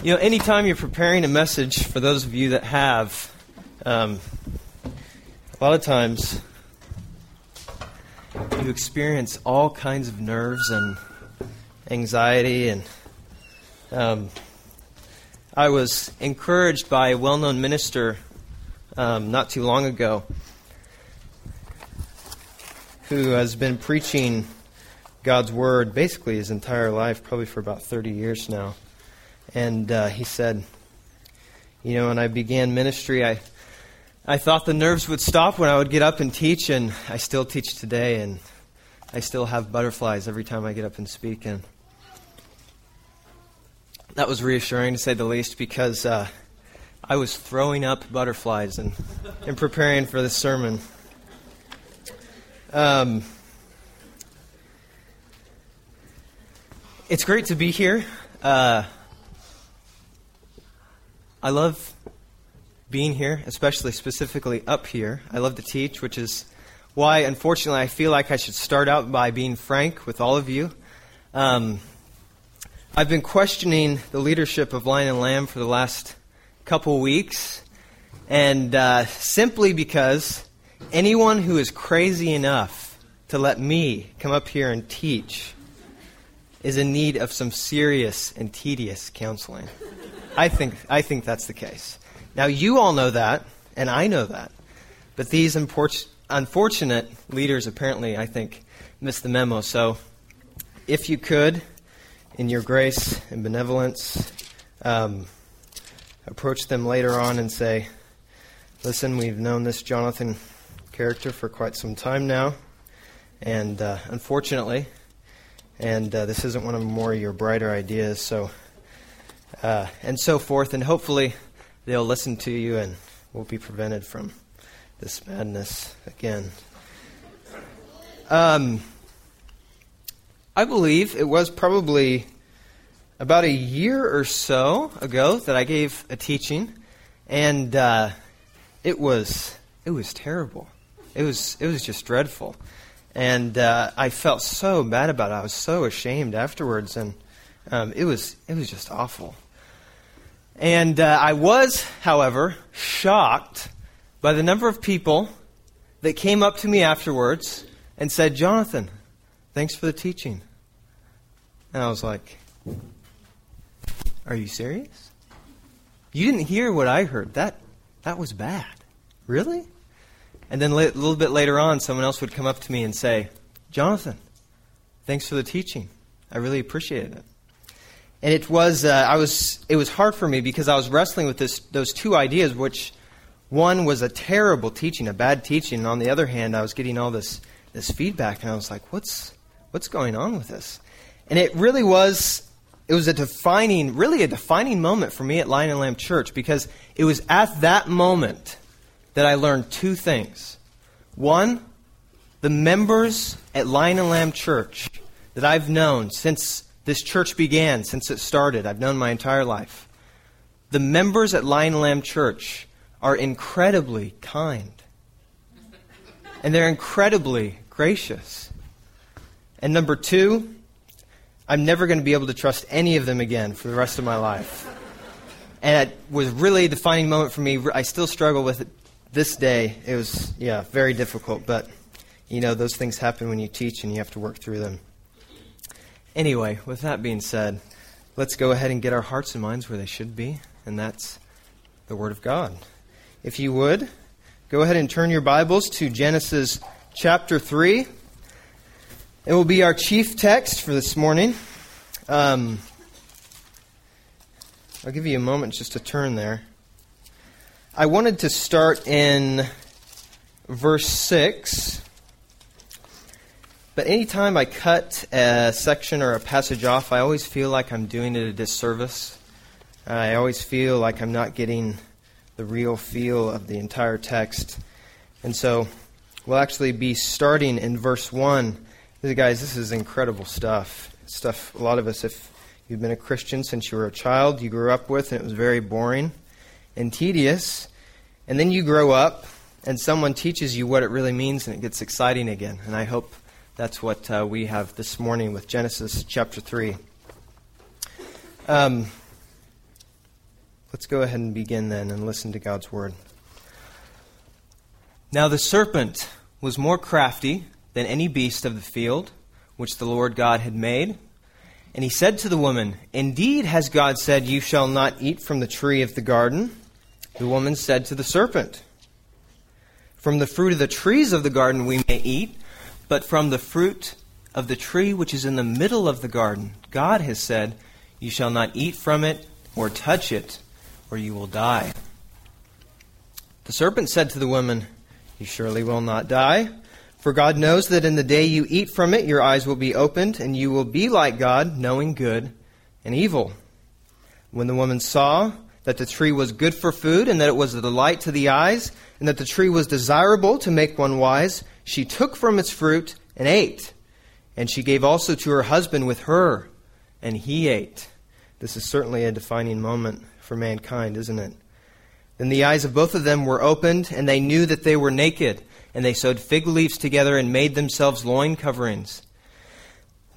You know, anytime you're preparing a message, for those of you that have, a lot of times you experience all kinds of nerves and anxiety. And I was encouraged by a well-known minister not too long ago who has been preaching God's Word basically his entire life, probably for about 30 years now. And he said, you know, when I began ministry, I thought the nerves would stop when I would get up and teach, and I still teach today, and I still have butterflies every time I get up and speak. And that was reassuring, to say the least, because I was throwing up butterflies and preparing for this sermon. It's great to be here. I love being here, especially specifically up here. I love to teach, which is why, unfortunately, I feel like I should start out by being frank with all of you. I've been questioning the leadership of Lion and Lamb for the last couple weeks, and simply because anyone who is crazy enough to let me come up here and teach is in need of some serious and tedious counseling. I think that's the case. Now, you all know that, and I know that. But these unfortunate leaders apparently, I think, missed the memo. So if you could, in your grace and benevolence, approach them later on and say, listen, we've known this Jonathan character for quite some time now, and unfortunately, and this isn't one of more of your brighter ideas, so... and so forth, and hopefully they'll listen to you and we'll be prevented from this madness again. I believe it was probably about a year or so ago that I gave a teaching, and it was terrible. It was just dreadful, and I felt so bad about it. I was so ashamed afterwards, and it was just awful. And I was, however, shocked by the number of people that came up to me afterwards and said, Jonathan, thanks for the teaching. And I was like, are you serious? You didn't hear what I heard. That was bad. Really? And then a little bit later on, someone else would come up to me and say, Jonathan, thanks for the teaching. I really appreciated it. And it was it was hard for me because I was wrestling with those two ideas, which one was a terrible teaching, a bad teaching, and on the other hand, I was getting all this feedback, and I was like, what's going on with this? And it really was a defining moment for me at Lion and Lamb Church, because it was at that moment that I learned two things. One, the members at Lion and Lamb Church that I've known since this church began, since it started. I've known my entire life. The members at Lion and Lamb Church are incredibly kind. And they're incredibly gracious. And number two, I'm never going to be able to trust any of them again for the rest of my life. And it was really a defining moment for me. I still struggle with it this day. It was, very difficult. But, you know, those things happen when you teach and you have to work through them. Anyway, with that being said, let's go ahead and get our hearts and minds where they should be, and that's the Word of God. If you would, go ahead and turn your Bibles to Genesis chapter 3. It will be our chief text for this morning. I'll give you a moment just to turn there. I wanted to start in verse 6. But any time I cut a section or a passage off, I always feel like I'm doing it a disservice. I always feel like I'm not getting the real feel of the entire text. And so we'll actually be starting in verse 1. Guys, this is incredible stuff. Stuff a lot of us, if you've been a Christian since you were a child, you grew up with, and it was very boring and tedious. And then you grow up, and someone teaches you what it really means, and it gets exciting again. And I hope that's what we have this morning with Genesis chapter 3. Let's go ahead and begin then and listen to God's word. Now the serpent was more crafty than any beast of the field, which the Lord God had made. And he said to the woman, "Indeed, has God said, you shall not eat from the tree of the garden?" The woman said to the serpent, "From the fruit of the trees of the garden we may eat, but from the fruit of the tree which is in the middle of the garden, God has said, you shall not eat from it or touch it, or you will die." The serpent said to the woman, "You surely will not die. For God knows that in the day you eat from it, your eyes will be opened, and you will be like God, knowing good and evil." When the woman saw that the tree was good for food, and that it was a delight to the eyes, and that the tree was desirable to make one wise, she took from its fruit and ate. And she gave also to her husband with her, and he ate. This is certainly a defining moment for mankind, isn't it? Then the eyes of both of them were opened, and they knew that they were naked, and they sewed fig leaves together and made themselves loin coverings.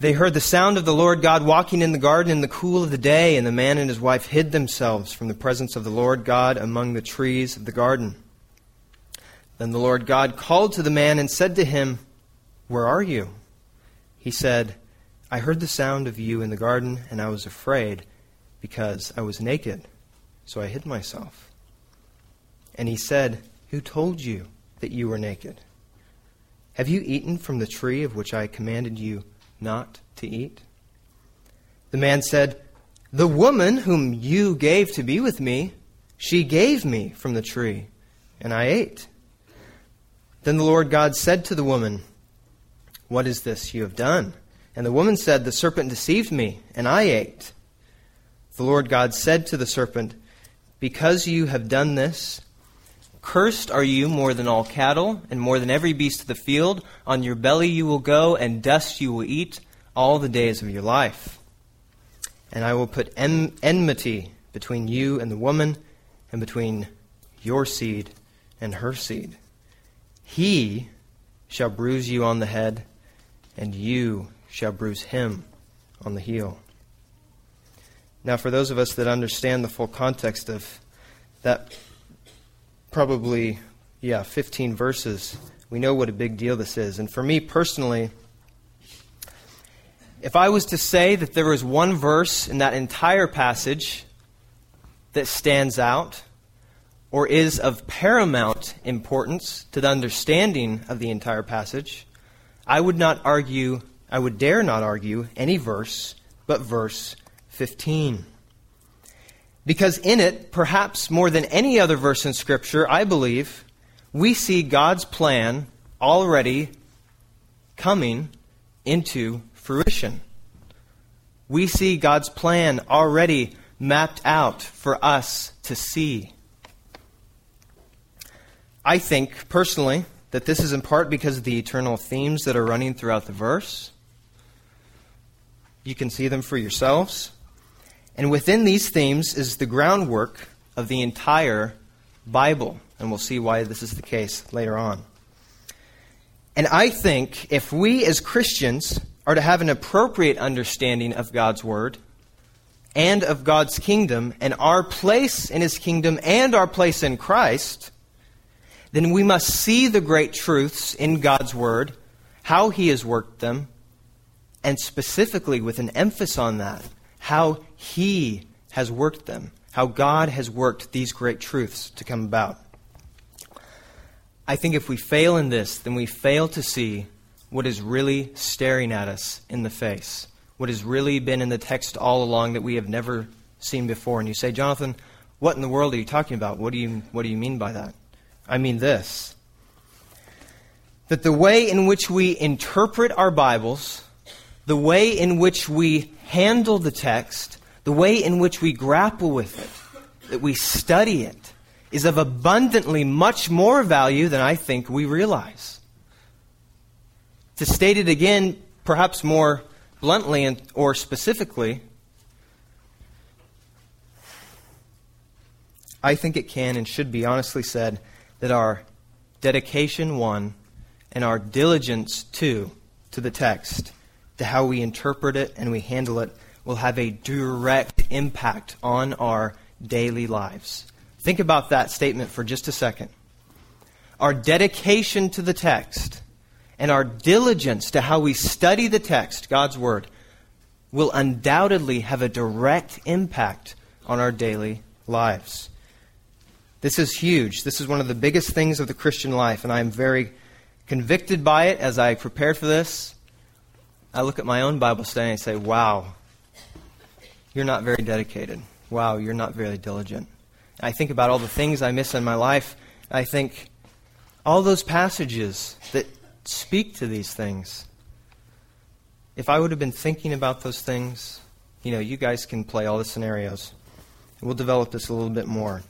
They heard the sound of the Lord God walking in the garden in the cool of the day, and the man and his wife hid themselves from the presence of the Lord God among the trees of the garden. Then the Lord God called to the man and said to him, "Where are you?" He said, "I heard the sound of you in the garden, and I was afraid because I was naked, so I hid myself." And he said, "Who told you that you were naked? Have you eaten from the tree of which I commanded you not to eat?" The man said, "The woman whom you gave to be with me, she gave me from the tree, and I ate." Then the Lord God said to the woman, "What is this you have done?" And the woman said, "The serpent deceived me, and I ate." The Lord God said to the serpent, "Because you have done this, cursed are you more than all cattle, and more than every beast of the field. On your belly you will go, and dust you will eat all the days of your life. And I will put enmity between you and the woman, and between your seed and her seed. He shall bruise you on the head, and you shall bruise him on the heel." Now, for those of us that understand the full context of that, 15 verses, we know what a big deal this is. And for me personally, if I was to say that there is one verse in that entire passage that stands out or is of paramount importance to the understanding of the entire passage, I would dare not argue any verse but verse 15. Because in it, perhaps more than any other verse in Scripture, I believe, we see God's plan already coming into fruition. We see God's plan already mapped out for us to see. I think, personally, that this is in part because of the eternal themes that are running throughout the verse. You can see them for yourselves. And within these themes is the groundwork of the entire Bible. And we'll see why this is the case later on. And I think if we as Christians are to have an appropriate understanding of God's Word and of God's kingdom and our place in His kingdom and our place in Christ, then we must see the great truths in God's Word, how He has worked them, and specifically with an emphasis on that, how He has worked them, how God has worked these great truths to come about. I think if we fail in this, then we fail to see what is really staring at us in the face, what has really been in the text all along that we have never seen before. And you say, "Jonathan, what in the world are you talking about? What do you mean by that?" I mean this, that the way in which we interpret our Bibles, the way in which we handle the text, the way in which we grapple with it, that we study it, is of abundantly much more value than I think we realize. To state it again, perhaps more bluntly or specifically, I think it can and should be honestly said that our dedication, one, and our diligence, two, to the text, to how we interpret it and we handle it, will have a direct impact on our daily lives. Think about that statement for just a second. Our dedication to the text and our diligence to how we study the text, God's Word, will undoubtedly have a direct impact on our daily lives. This is huge. This is one of the biggest things of the Christian life, and I am very convicted by it as I prepared for this. I look at my own Bible study and I say, wow, you're not very dedicated. Wow, you're not very diligent. I think about all the things I miss in my life. I think all those passages that speak to these things. If I would have been thinking about those things, you guys can play all the scenarios. We'll develop this a little bit more.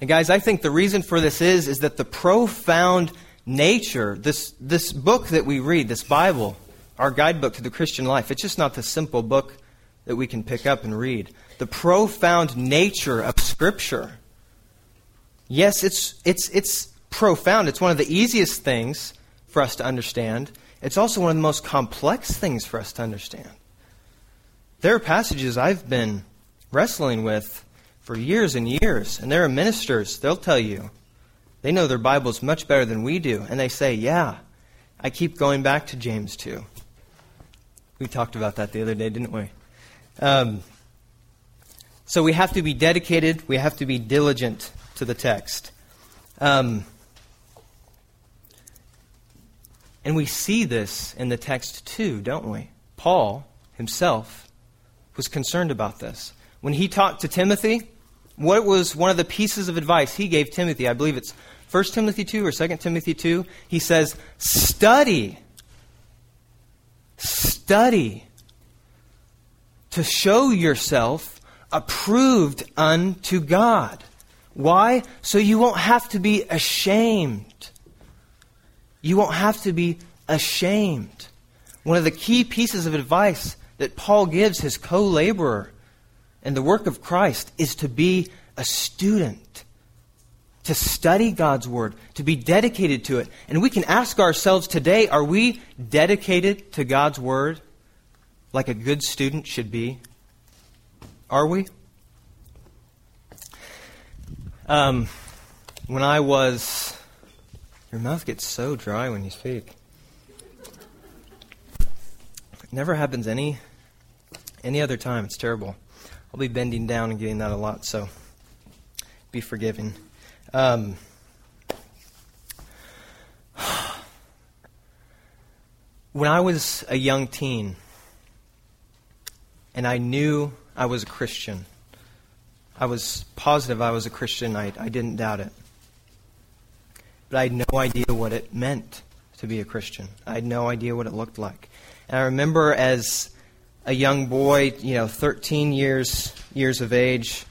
And guys, I think the reason for this is that the profound nature, this book that we read, this Bible, our guidebook to the Christian life, it's just not the simple book that we can pick up and read. The profound nature of Scripture. Yes, it's profound. It's one of the easiest things for us to understand. It's also one of the most complex things for us to understand. There are passages I've been wrestling with for years and years, and there are ministers, they'll tell you, they know their Bibles much better than we do, and they say, yeah, I keep going back to James 2. We talked about that the other day, didn't we? So we have to be dedicated, we have to be diligent to the text. And we see this in the text too, don't we? Paul himself was concerned about this. When he talked to Timothy, what was one of the pieces of advice he gave Timothy? I believe it's 1 Timothy 2 or 2 Timothy 2. He says, study to show yourself approved unto God. Why? So you won't have to be ashamed. You won't have to be ashamed. One of the key pieces of advice that Paul gives his co-laborer in the work of Christ is to be a student, to study God's Word, to be dedicated to it. And we can ask ourselves today, are we dedicated to God's Word like a good student should be? Are we? When I was... Your mouth gets so dry when you speak. It never happens any other time. It's terrible. I'll be bending down and getting that a lot, so be forgiving. When I was a young teen, and I knew I was a Christian, I was positive I was a Christian. I didn't doubt it. But I had no idea what it meant to be a Christian. I had no idea what it looked like. And I remember as a young boy, 13 years of age,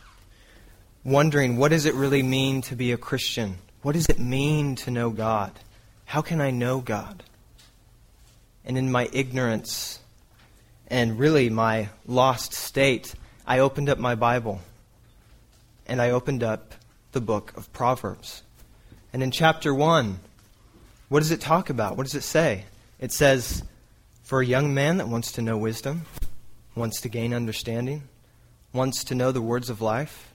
wondering, what does it really mean to be a Christian? What does it mean to know God? How can I know God? And in my ignorance and really my lost state, I opened up my Bible. And I opened up the book of Proverbs. And in chapter 1, what does it talk about? What does it say? It says, for a young man that wants to know wisdom, wants to gain understanding, wants to know the words of life,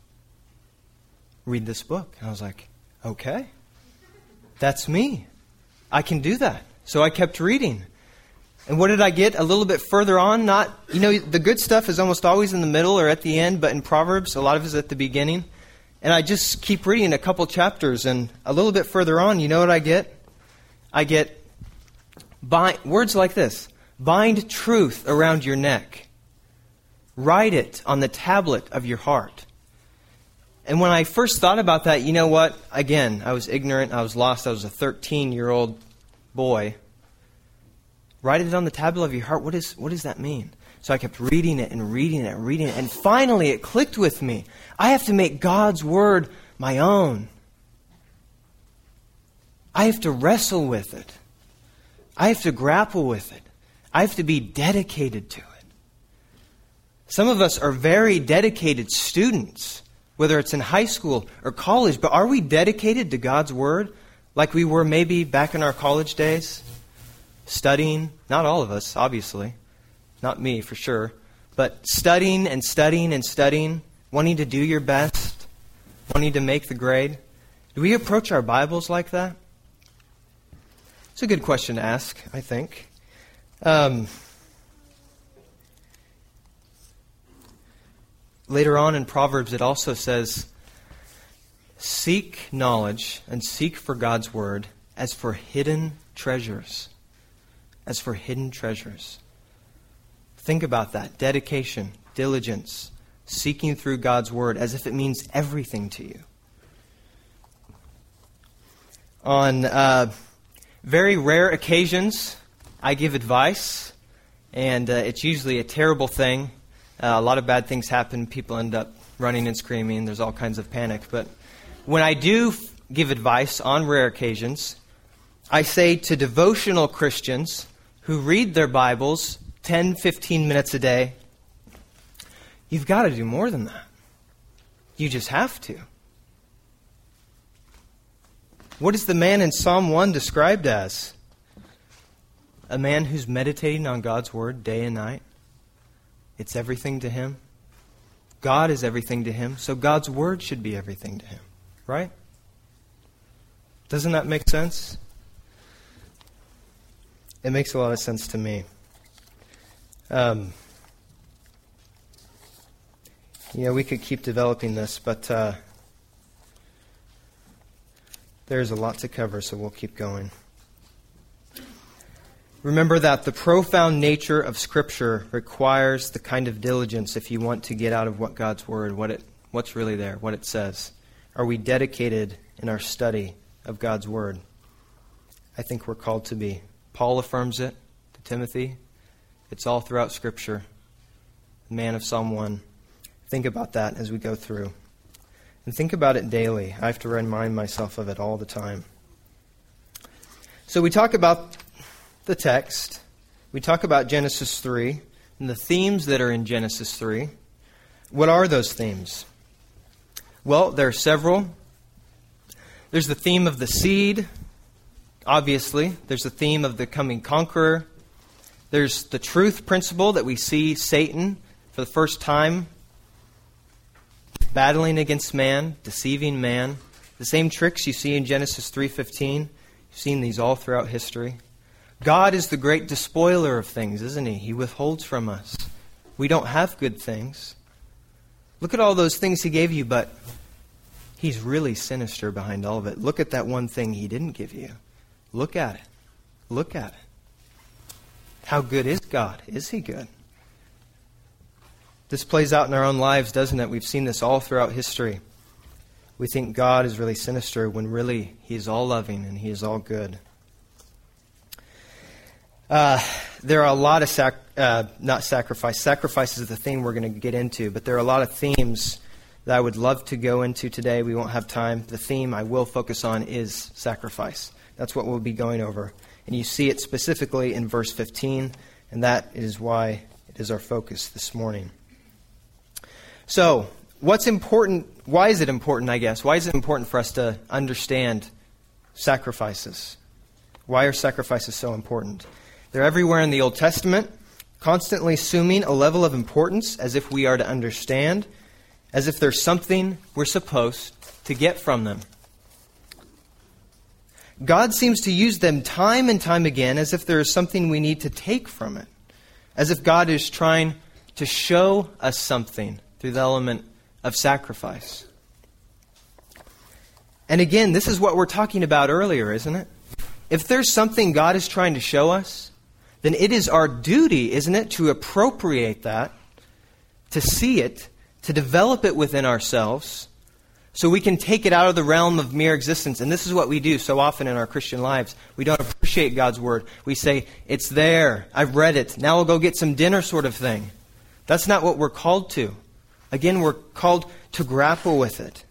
read this book. And I was like, okay, that's me. I can do that. So I kept reading. And what did I get a little bit further on? The good stuff is almost always in the middle or at the end, but in Proverbs, a lot of it is at the beginning. And I just keep reading a couple chapters, and a little bit further on, you know what I get? I get words like this. Bind truth around your neck. Write it on the tablet of your heart. And when I first thought about that, you know what? Again, I was ignorant, I was lost, I was a 13-year-old boy. Write it on the tablet of your heart. What does that mean? So I kept reading it and reading it and reading it. And finally it clicked with me. I have to make God's Word my own. I have to wrestle with it. I have to grapple with it. I have to be dedicated to it. Some of us are very dedicated students, whether it's in high school or college. But are we dedicated to God's Word like we were maybe back in our college days? Studying, not all of us, obviously, not me for sure, but studying and studying and studying wanting to do your best, wanting to make the grade? Do we approach our Bibles like that? It's a good question to ask, I think. Later on in Proverbs, it also says, seek knowledge and seek for God's word as for hidden treasures. As for hidden treasures. Think about that. Dedication, diligence, seeking through God's word as if it means everything to you. On very rare occasions, I give advice, and it's usually a terrible thing. A lot of bad things happen. People end up running and screaming. There's all kinds of panic. But when I do give advice on rare occasions, I say to devotional Christians who read their Bibles 10, 15 minutes a day, you've got to do more than that. You just have to. What is the man in Psalm 1 described as? A man who's meditating on God's word day and night. It's everything to him. God is everything to him, so God's word should be everything to him, right? Doesn't that make sense? It makes a lot of sense to me. We could keep developing this, but there's a lot to cover, so we'll keep going. Remember that the profound nature of Scripture requires the kind of diligence if you want to get out of what God's Word, what's really there, what it says. Are we dedicated in our study of God's Word? I think we're called to be. Paul affirms it to Timothy. It's all throughout Scripture. The man of Psalm 1. Think about that as we go through. And think about it daily. I have to remind myself of it all the time. So we talk about the text. We talk about Genesis 3 and the themes that are in Genesis 3. What are those themes? Well, there are several. There's the theme of the seed, obviously. There's the theme of the coming conqueror. There's the truth principle that we see Satan for the first time battling against man, deceiving man. The same tricks you see in Genesis 3:15. You've seen these all throughout history. God is the great despoiler of things, isn't he? He withholds from us. We don't have good things. Look at all those things he gave you, but he's really sinister behind all of it. Look at that one thing he didn't give you. Look at it. Look at it. How good is God? Is he good? This plays out in our own lives, doesn't it? We've seen this all throughout history. We think God is really sinister when really he is all loving and he is all good. There are a lot of sacrifice is the thing we're going to get into, but there are a lot of themes that I would love to go into today. We won't have time. The theme I will focus on is sacrifice. That's what we'll be going over. And you see it specifically in verse 15, and that is why it is our focus this morning. So, what's important? Why is it important, I guess? Why is it important for us to understand sacrifices? Why are sacrifices so important? They're everywhere in the Old Testament, constantly assuming a level of importance as if we are to understand, as if there's something we're supposed to get from them. God seems to use them time and time again as if there is something we need to take from it, as if God is trying to show us something through the element of sacrifice. And again, this is what we're talking about earlier, isn't it? If there's something God is trying to show us, then it is our duty, isn't it, to appropriate that, to see it, to develop it within ourselves, so we can take it out of the realm of mere existence. And this is what we do so often in our Christian lives. We don't appreciate God's word. We say, it's there, I've read it, now we'll go get some dinner sort of thing. That's not what we're called to. Again, we're called to grapple with it,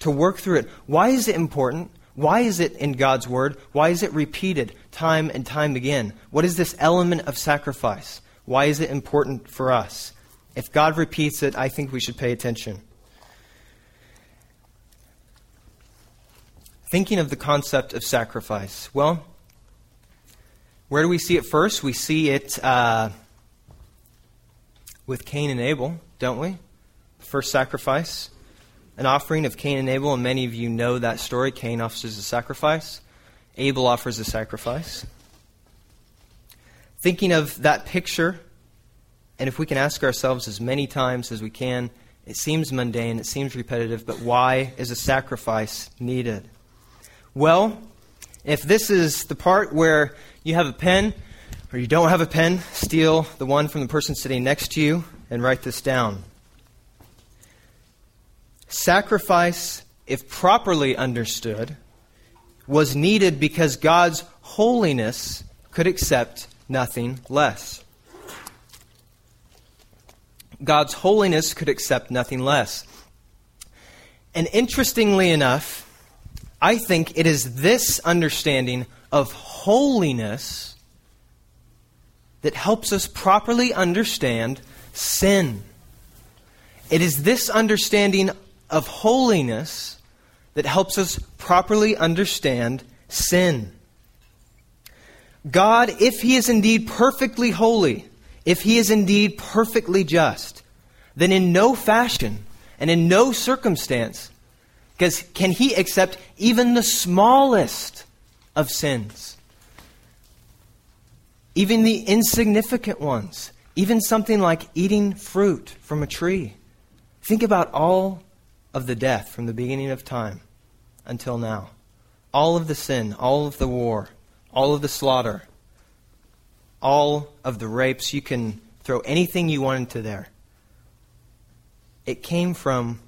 to work through it. Why is it important? Why is it in God's word? Why is it repeated time and time again? What is this element of sacrifice? Why is it important for us? If God repeats it, I think we should pay attention. Thinking of the concept of sacrifice. Well, where do we see it first? We see it with Cain and Abel, don't we? the first sacrifice, an offering of Cain and Abel, and many of you know that story. Cain offers a sacrifice. Abel offers a sacrifice. Thinking of that picture, and if we can ask ourselves as many times as we can, it seems mundane, it seems repetitive, but why is a sacrifice needed? Well, if this is the part where you have a pen or you don't have a pen, steal the one from the person sitting next to you and write this down. Sacrifice, if properly understood, was needed because God's holiness could accept nothing less. God's holiness could accept nothing less. And interestingly enough, I think it is this understanding of holiness that helps us properly understand sin. It is this understanding of holiness that helps us properly understand sin. God, if He is indeed perfectly holy, if He is indeed perfectly just, then in no fashion and in no circumstance can He accept even the smallest of sins, even the insignificant ones, even something like eating fruit from a tree. Think about all of the death from the beginning of time until now. All of the sin, all of the war, all of the slaughter, all of the rapes. You can throw anything you want into there. It came from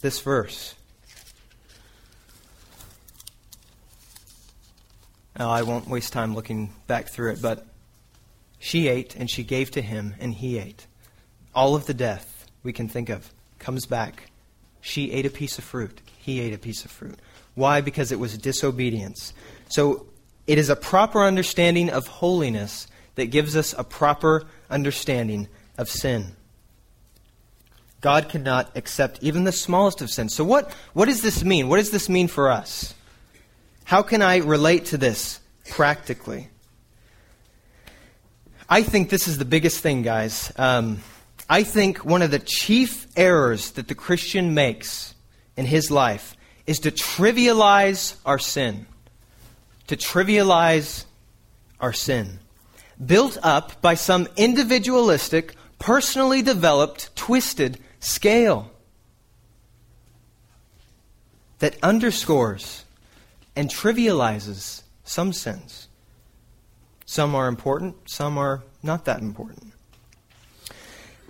this verse. Now, I won't waste time looking back through it, but she ate and she gave to him and he ate. All of the death we can think of comes back. She ate a piece of fruit. He ate a piece of fruit. Why? Because it was disobedience. So it is a proper understanding of holiness that gives us a proper understanding of sin. God cannot accept even the smallest of sins. So what does this mean? What does this mean for us? How can I relate to this practically? I think this is the biggest thing, guys. I think one of the chief errors that the Christian makes in his life is to trivialize our sin. To trivialize our sin. Built up by some individualistic, personally developed, twisted scale that underscores and trivializes some sins. Some are important, some are not that important.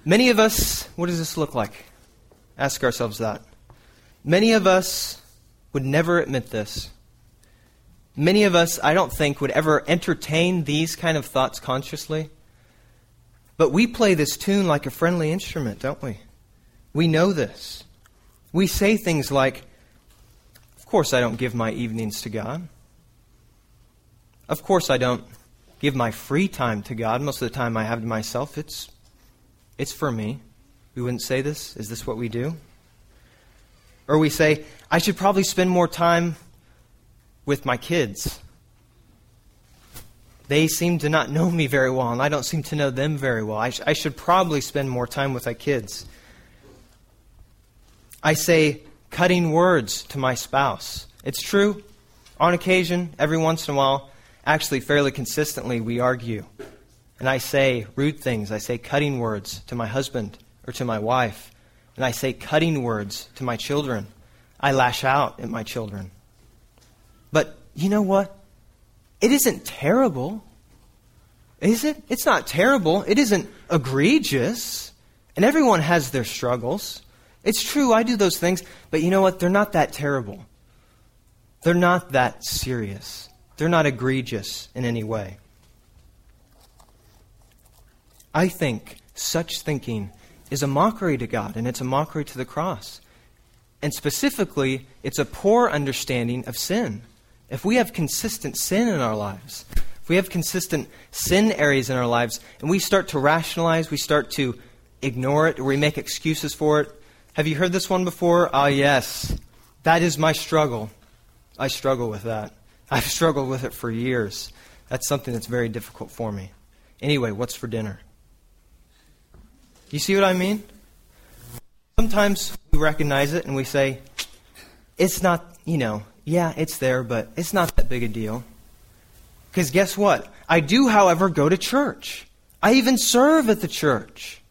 Many of us, what does this look like? Ask ourselves that. Many of us would never admit this. Many of us, I don't think, would ever entertain these kind of thoughts consciously. But we play this tune like a friendly instrument, don't we? We know this. We say things like, of course I don't give my evenings to God. Of course I don't give my free time to God. Most of the time I have to myself, it's for me. We wouldn't say this. Is this what we do? Or we say, I should probably spend more time with my kids. They seem to not know me very well, and I don't seem to know them very well. I should probably spend more time with my kids. I say cutting words to my spouse. It's true. On occasion, every once in a while, actually fairly consistently, we argue. And I say rude things. I say cutting words to my husband or to my wife. And I say cutting words to my children. I lash out at my children. But you know what? It isn't terrible, is it? It's not terrible. It isn't egregious. And everyone has their struggles. It's true, I do those things. But you know what? They're not that terrible. They're not that serious. They're not egregious in any way. I think such thinking is a mockery to God, and it's a mockery to the cross. And specifically, it's a poor understanding of sin. If we have consistent sin in our lives, if we have consistent sin areas in our lives, and we start to rationalize, we start to ignore it, or we make excuses for it. Have you heard this one before? Ah, yes, that is my struggle. I struggle with that. I've struggled with it for years. That's something that's very difficult for me. Anyway, what's for dinner? You see what I mean? sometimes we recognize it and we say, it's not, yeah, it's there, but it's not that big a deal. Because guess what? I do, however, go to church. I even serve at the church.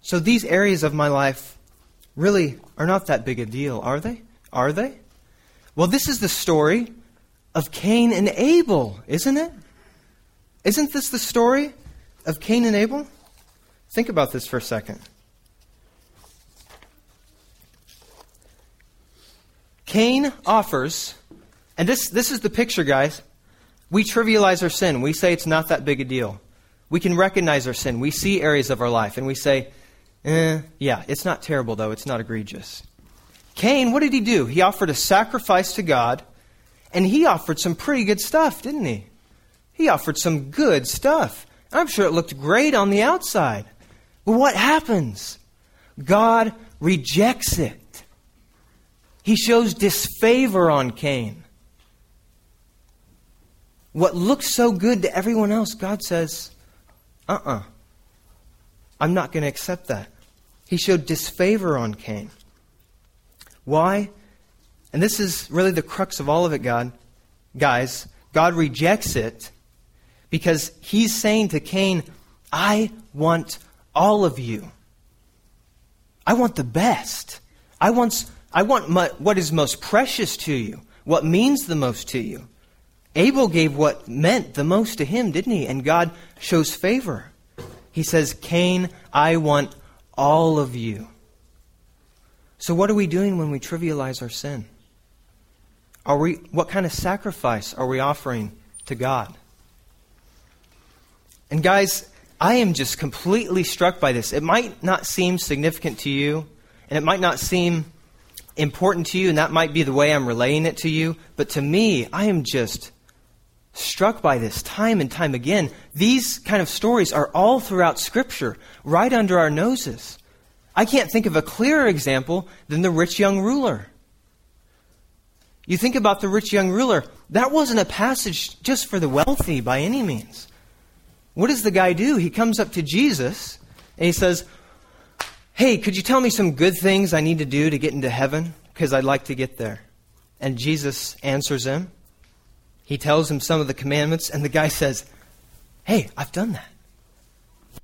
So these areas of my life really are not that big a deal, are they? Are they? Well, this is the story of Cain and Abel, isn't it? Isn't this the story of Cain and Abel? Think about this for a second. Cain offers, and this is the picture, guys. We trivialize our sin. We say it's not that big a deal. We can recognize our sin. We see areas of our life, and we say, yeah, it's not terrible, though. It's not egregious. Cain, what did he do? He offered a sacrifice to God, and he offered some pretty good stuff, didn't he? He offered some good stuff. I'm sure it looked great on the outside. But what happens? God rejects it. He shows disfavor on Cain. What looks so good to everyone else, God says, I'm not going to accept that. He showed disfavor on Cain. Why? And this is really the crux of all of it, guys. God rejects it because he's saying to Cain, I want all of you. I want the best. I want what is most precious to you, what means the most to you. Abel gave what meant the most to him, didn't he? And God shows favor. He says, Cain, I want all of you. So what are we doing when we trivialize our sin? What kind of sacrifice are we offering to God? And guys, I am just completely struck by this. It might not seem significant to you, and it might not seem important to you, and that might be the way I'm relaying it to you, but to me, I am just struck by this time and time again. These kind of stories are all throughout Scripture, right under our noses. I can't think of a clearer example than the rich young ruler. You think about the rich young ruler, that wasn't a passage just for the wealthy by any means. What does the guy do? He comes up to Jesus and he says, hey, could you tell me some good things I need to do to get into heaven? Because I'd like to get there. And Jesus answers him. He tells him some of the commandments, and the guy says, hey, I've done that.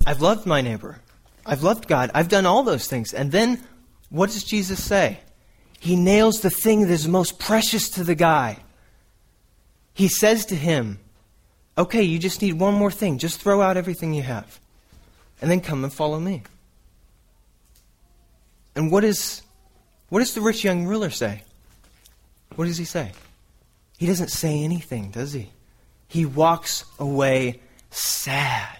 I've loved my neighbor. I've loved God. I've done all those things. And then what does Jesus say? He nails the thing that is most precious to the guy. He says to him, okay, you just need one more thing. Just throw out everything you have. And then come and follow me. And what does the rich young ruler say? What does he say? He doesn't say anything, does he? He walks away sad.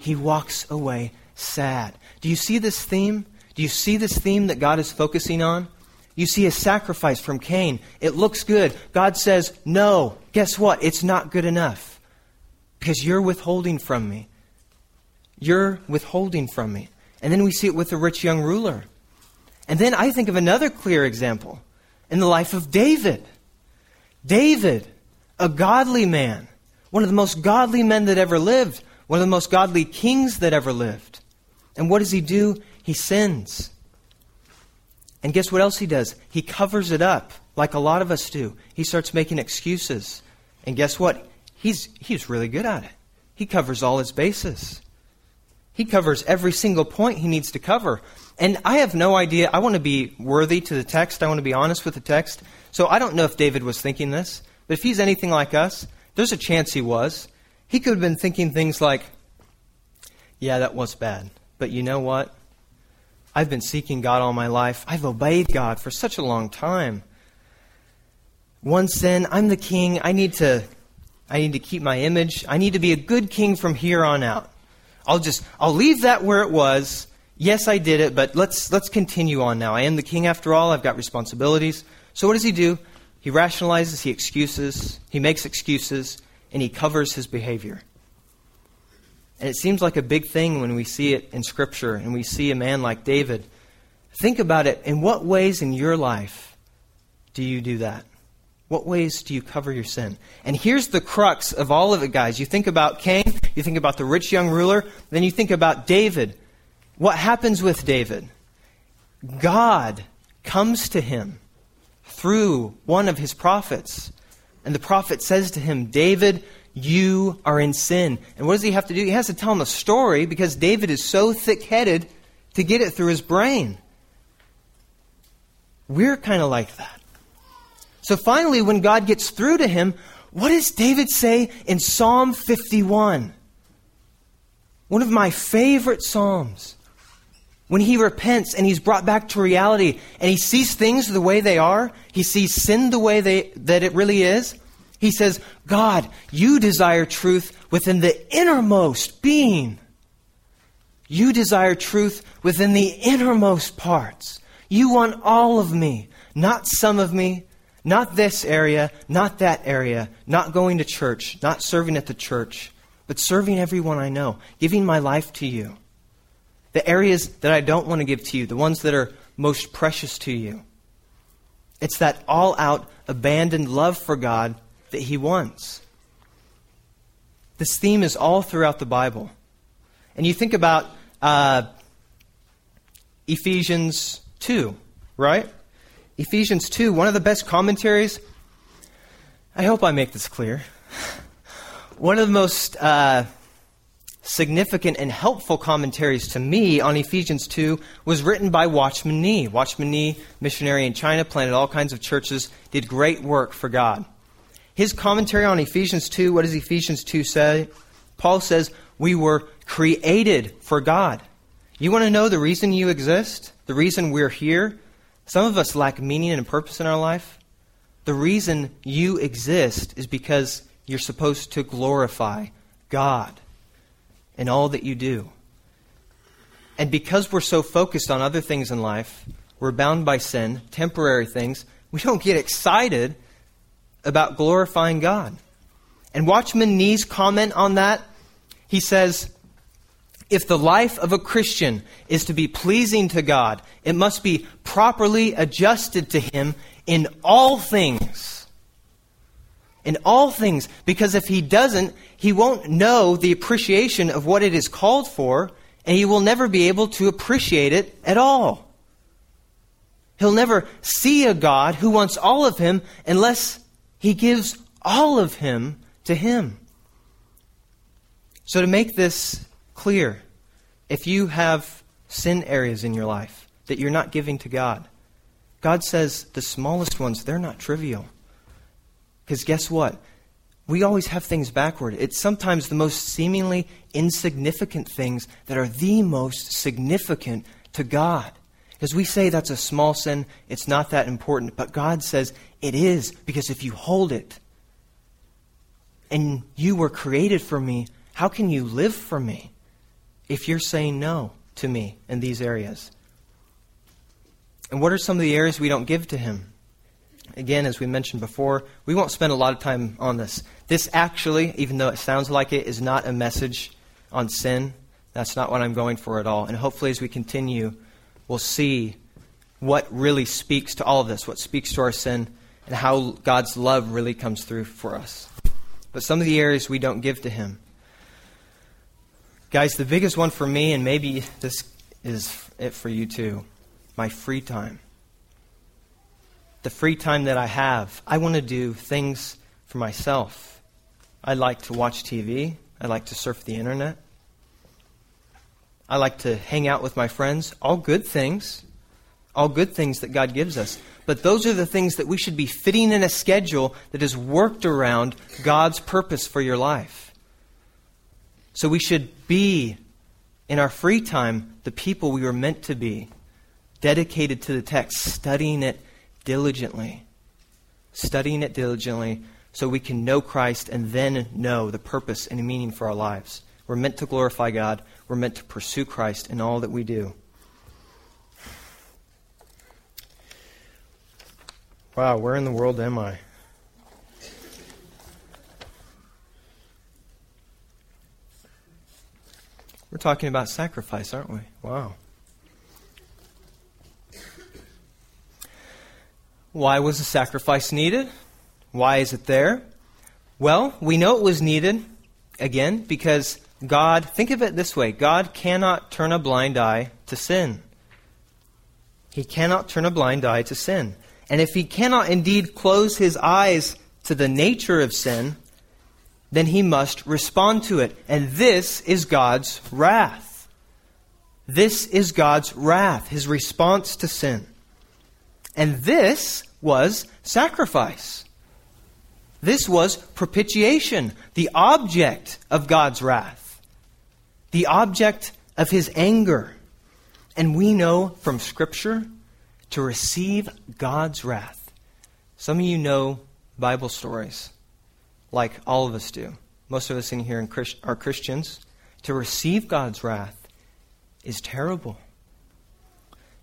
He walks away sad. Do you see this theme? Do you see this theme that God is focusing on? You see a sacrifice from Cain. It looks good. God says, no, guess what? It's not good enough. Because you're withholding from me. You're withholding from me. And then we see it with the rich young ruler. And then I think of another clear example in the life of David. David, a godly man, one of the most godly men that ever lived, one of the most godly kings that ever lived. And what does he do? He sins. And guess what else he does? He covers it up like a lot of us do. He starts making excuses. And guess what? He's really good at it. He covers all his bases. He covers every single point he needs to cover. And I have no idea. I want to be worthy to the text. I want to be honest with the text. So I don't know if David was thinking this. But if he's anything like us, there's a chance he was. He could have been thinking things like, yeah, that was bad. But you know what? I've been seeking God all my life. I've obeyed God for such a long time. One sin, I'm the king. I need to keep my image. I need to be a good king from here on out. I'll leave that where it was. Yes, I did it, but let's continue on now. I am the king after all. I've got responsibilities. So what does he do? He rationalizes, he makes excuses, and he covers his behavior. And it seems like a big thing when we see it in Scripture and we see a man like David. Think about it. In what ways in your life do you do that? What ways do you cover your sin? And here's the crux of all of it, guys. You think about Cain, you think about the rich young ruler, then you think about David. what happens with David? God comes to him through one of his prophets. And the prophet says to him, David, you are in sin. And what does he have to do? He has to tell him a story because David is so thick-headed to get it through his brain. We're kind of like that. So finally, when God gets through to him, what does David say in Psalm 51? One of my favorite Psalms. When he repents and he's brought back to reality and he sees things the way they are, he sees sin the way that it really is, he says, God, you desire truth within the innermost being. You desire truth within the innermost parts. You want all of me, not some of me, not this area, not that area, not going to church, not serving at the church, but serving everyone I know, giving my life to you. The areas that I don't want to give to you, the ones that are most precious to you. It's that all-out, abandoned love for God that he wants. This theme is all throughout the Bible. And you think about Ephesians 2, right? Ephesians 2, one of the best commentaries. I hope I make this clear. One of the most significant and helpful commentaries to me on Ephesians 2 was written by Watchman Nee. Watchman Nee, missionary in China, planted all kinds of churches, did great work for God. His commentary on Ephesians 2, what does Ephesians 2 say? Paul says, we were created for God. You want to know the reason you exist? The reason we're here? Some of us lack meaning and purpose in our life. The reason you exist is because you're supposed to glorify God in all that you do. And because we're so focused on other things in life, we're bound by sin, temporary things, we don't get excited about glorifying God. And Watchman Nee's comment on that, he says, if the life of a Christian is to be pleasing to God, it must be properly adjusted to him in all things. In all things, because if he doesn't, he won't know the appreciation of what it is called for, and he will never be able to appreciate it at all. He'll never see a God who wants all of him unless he gives all of him to him. So to make this clear, if you have sin areas in your life that you're not giving to God, God says the smallest ones, they're not trivial. Because guess what? We always have things backward. It's sometimes the most seemingly insignificant things that are the most significant to God. Because we say that's a small sin, it's not that important. But God says it is, because if you hold it and you were created for me, how can you live for me if you're saying no to me in these areas? And what are some of the areas we don't give to him? Again, as we mentioned before, we won't spend a lot of time on this. This actually, even though it sounds like it, is not a message on sin. That's not what I'm going for at all. And hopefully as we continue, we'll see what really speaks to all of this, what speaks to our sin, and how God's love really comes through for us. But some of the areas we don't give to him. Guys, the biggest one for me, and maybe this is it for you too, my free time. The free time that I have, I want to do things for myself. I like to watch TV. I like to surf the internet. I like to hang out with my friends. All good things that God gives us. But those are the things that we should be fitting in a schedule that is worked around God's purpose for your life. So we should be, in our free time, the people we were meant to be, dedicated to the text, studying it diligently, studying it diligently so we can know Christ and then know the purpose and the meaning for our lives. We're meant to glorify God. We're meant to pursue Christ in all that we do. Wow, where in the world am I? We're talking about sacrifice, aren't we? Wow. Why was the sacrifice needed? Why is it there? Well, we know it was needed, again, because God, think of it this way, God cannot turn a blind eye to sin. He cannot turn a blind eye to sin. And if he cannot indeed close his eyes to the nature of sin, then he must respond to it. And this is God's wrath. This is God's wrath, his response to sin. And this was sacrifice. This was propitiation, the object of God's wrath, the object of his anger. And we know from Scripture to receive God's wrath. Some of you know Bible stories, like all of us do. Most of us in here are Christians. To receive God's wrath is terrible.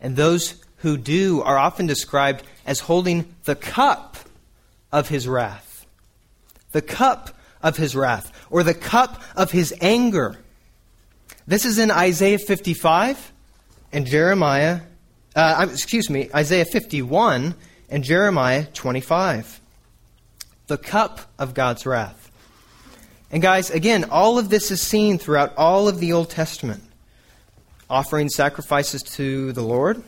And those who do are often described as holding the cup of his wrath. The cup of his wrath, or the cup of his anger. This is in Isaiah 55 and Isaiah 51 and Jeremiah 25. The cup of God's wrath. And guys, again, all of this is seen throughout all of the Old Testament. Offering sacrifices to the Lord,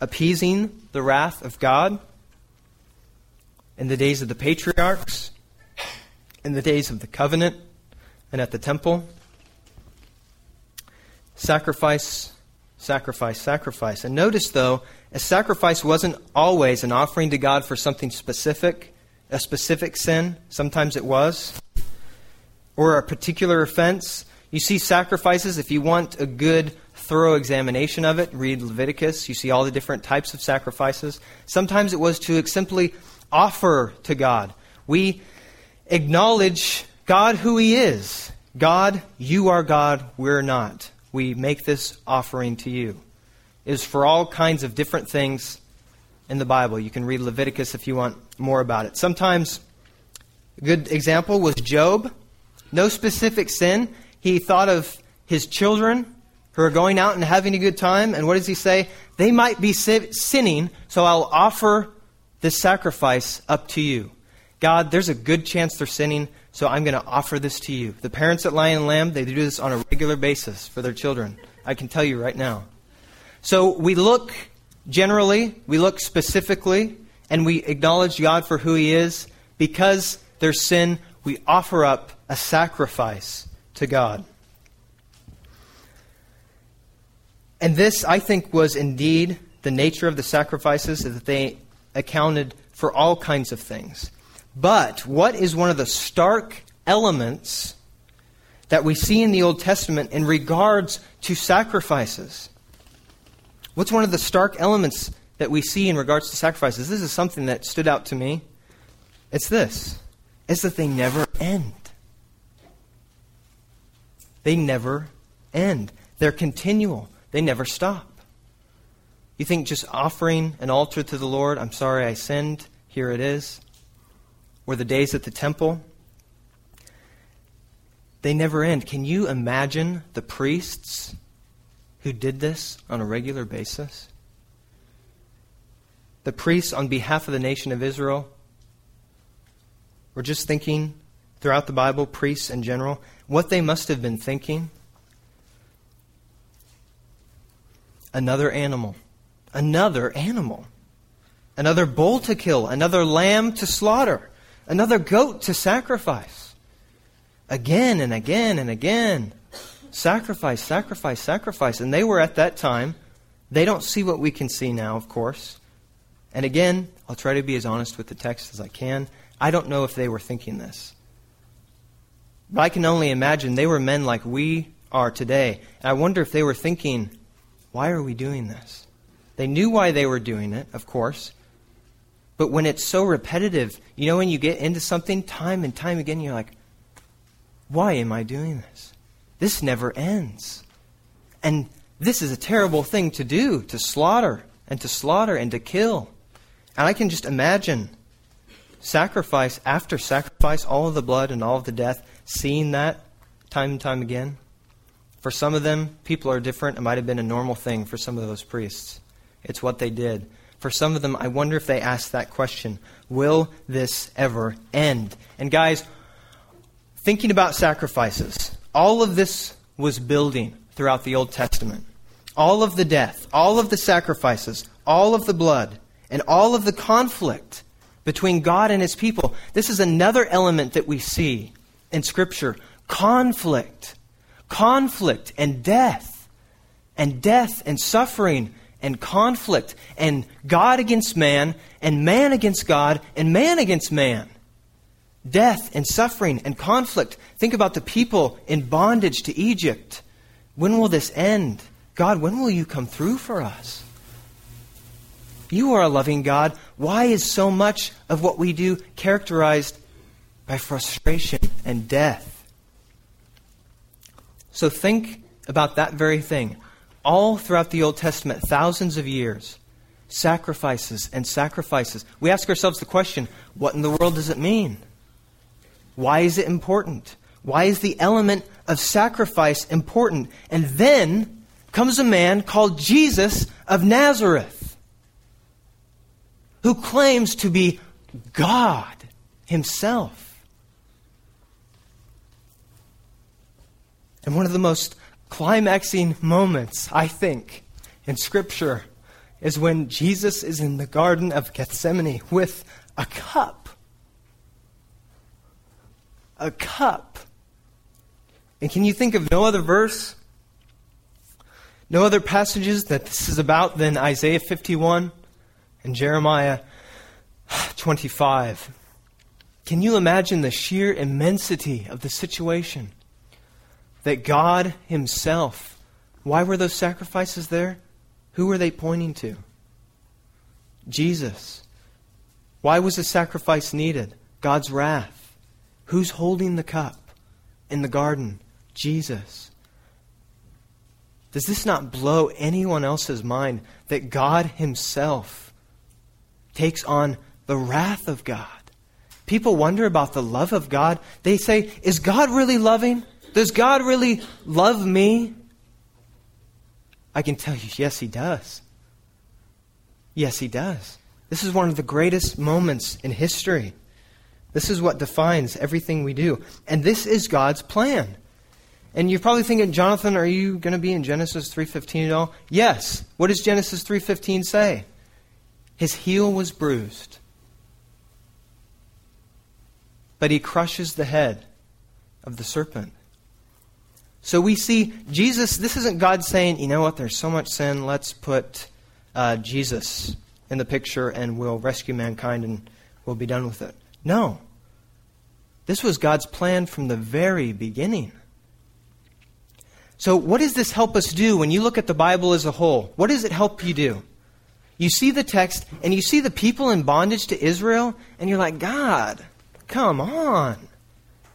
appeasing the wrath of God in the days of the patriarchs, in the days of the covenant, and at the temple. Sacrifice. And notice, though, a sacrifice wasn't always an offering to God for something specific, a specific sin. Sometimes it was. Or a particular offense. You see sacrifices, if you want a good, thorough examination of it, read Leviticus. You see all the different types of sacrifices. Sometimes it was to simply offer to God. We acknowledge God who he is. God, you are God, we're not. We make this offering to you. It is for all kinds of different things in the Bible. You can read Leviticus if you want more about it. Sometimes a good example was Job. No specific sin. He thought of his children who are going out and having a good time. And what does he say? They might be sinning, so I'll offer this sacrifice up to you. God, there's a good chance they're sinning, so I'm going to offer this to you. The parents at Lion and Lamb, they do this on a regular basis for their children. I can tell you right now. So we look generally, we look specifically, and we acknowledge God for who he is. Because there's sin, we offer up a sacrifice to God. And this, I think, was indeed the nature of the sacrifices, that they accounted for all kinds of things. But what is one of the stark elements that we see in the Old Testament in regards to sacrifices? What's one of the stark elements that we see in regards to sacrifices? This is something that stood out to me. It's this. It's that they never end. They never end. They're continual. They never stop. You think just offering an altar to the Lord, I'm sorry I sinned, here it is. Or the days at the temple, they never end. Can you imagine the priests who did this on a regular basis? The priests on behalf of the nation of Israel. We're just thinking throughout the Bible, priests in general, what they must have been thinking. Another animal. Another bull to kill. Another lamb to slaughter. Another goat to sacrifice. Again and again and again. Sacrifice. And they were at that time. They don't see what we can see now, of course. And again, I'll try to be as honest with the text as I can. I don't know if they were thinking this. But I can only imagine they were men like we are today. And I wonder if they were thinking, why are we doing this? They knew why they were doing it, of course. But when it's so repetitive, you know, when you get into something time and time again, you're like, why am I doing this? This never ends. And this is a terrible thing to do, to slaughter and to kill. And I can just imagine sacrifice after sacrifice, all of the blood and all of the death, seeing that time and time again. For some of them, people are different. It might have been a normal thing for some of those priests. It's what they did. For some of them, I wonder if they asked that question, will this ever end? And guys, thinking about sacrifices, All of this was building throughout the Old Testament. All of the death, all of the sacrifices, all of the blood, and all of the conflict between God and his people. This is another element that we see in Scripture. Conflict. Conflict and death. And death and suffering and conflict. And God against man. And man against God. And man against man. Death and suffering and conflict. Think about the people in bondage to Egypt. When will this end? God, when will you come through for us? You are a loving God. Why is so much of what we do characterized by frustration and death? So think about that very thing. All throughout the Old Testament, thousands of years, sacrifices and sacrifices. We ask ourselves the question, what in the world does it mean? Why is it important? Why is the element of sacrifice important? And then comes a man called Jesus of Nazareth, who claims to be God himself. And one of the most climaxing moments, I think, in Scripture is when Jesus is in the Garden of Gethsemane with a cup. A cup. And can you think of no other verse? No other passages that this is about than Isaiah 51 and Jeremiah 25. Can you imagine the sheer immensity of the situation? That God himself, why were those sacrifices there? Who were they pointing to? Jesus. Why was a sacrifice needed? God's wrath. Who's holding the cup in the garden? Jesus. Does this not blow anyone else's mind that God himself takes on the wrath of God? People wonder about the love of God. They say, is God really loving? Does God really love me? I can tell you, yes, he does. Yes, he does. This is one of the greatest moments in history. This is what defines everything we do. And this is God's plan. And you're probably thinking, Jonathan, are you going to be in Genesis 3:15 at all? Yes. What does Genesis 3:15 say? His heel was bruised, but he crushes the head of the serpent. So we see Jesus, this isn't God saying, you know what, there's so much sin, let's put Jesus in the picture and we'll rescue mankind and we'll be done with it. No. This was God's plan from the very beginning. So what does this help us do when you look at the Bible as a whole? What does it help you do? You see the text and you see the people in bondage to Israel and you're like, God, come on.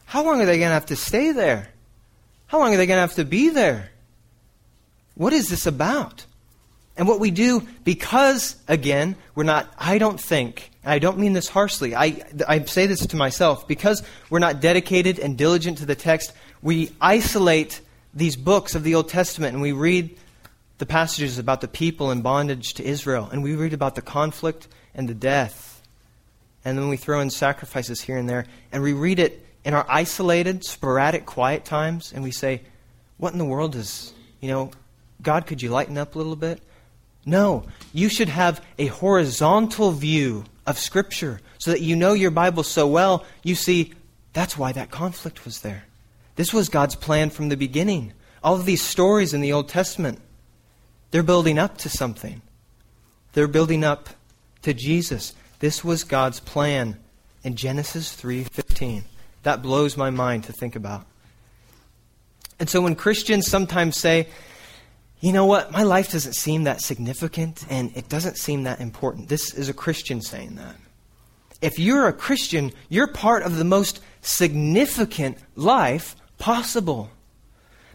How long are they going to have to stay there? How long are they going to have to be there? What is this about? And what we do, because, again, we're not, I don't think, and I don't mean this harshly, I say this to myself, because we're not dedicated and diligent to the text, we isolate these books of the Old Testament and we read the passages about the people in bondage to Israel and we read about the conflict and the death. And then we throw in sacrifices here and there and we read it in our isolated, sporadic, quiet times, and we say, what in the world is, God, could you lighten up a little bit? No, you should have a horizontal view of Scripture so that you know your Bible so well, you see, that's why that conflict was there. This was God's plan from the beginning. All of these stories in the Old Testament, they're building up to something. They're building up to Jesus. This was God's plan in Genesis 3:15. That blows my mind to think about. And so when Christians sometimes say, you know what, my life doesn't seem that significant and it doesn't seem that important. This is a Christian saying that. If you're a Christian, you're part of the most significant life possible.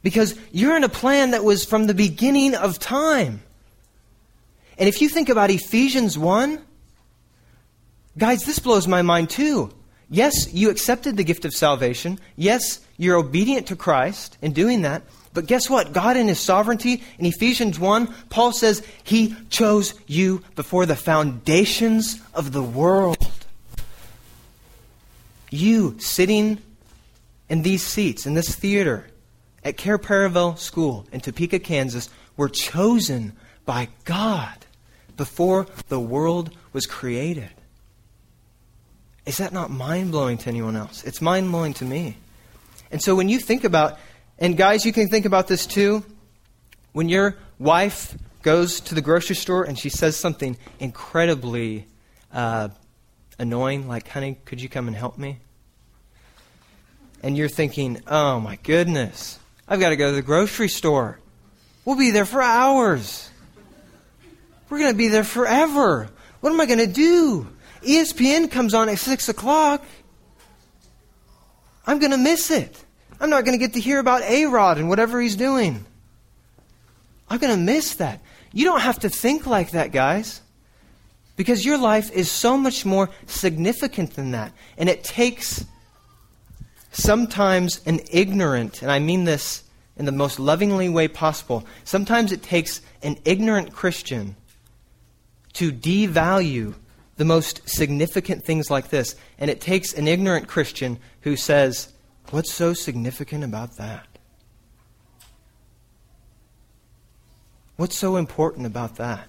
Because you're in a plan that was from the beginning of time. And if you think about Ephesians 1, guys, this blows my mind too. Yes, you accepted the gift of salvation. Yes, you're obedient to Christ in doing that. But guess what? God in his sovereignty, in Ephesians 1, Paul says, he chose you before the foundations of the world. You sitting in these seats, in this theater, at Care Paravel School in Topeka, Kansas, were chosen by God before the world was created. Is that not mind-blowing to anyone else? It's mind-blowing to me. And so when you think about, and guys, you can think about this too, when your wife goes to the grocery store and she says something incredibly annoying, like, honey, could you come and help me? And you're thinking, oh my goodness, I've got to go to the grocery store. We'll be there for hours. We're going to be there forever. What am I going to do? ESPN comes on at 6 o'clock. I'm going to miss it. I'm not going to get to hear about A-Rod and whatever he's doing. I'm going to miss that. You don't have to think like that, guys, because your life is so much more significant than that. And it takes sometimes an ignorant, and I mean this in the most lovingly way possible, sometimes it takes an ignorant Christian to devalue the most significant things like this. And it takes an ignorant Christian who says, what's so significant about that? What's so important about that?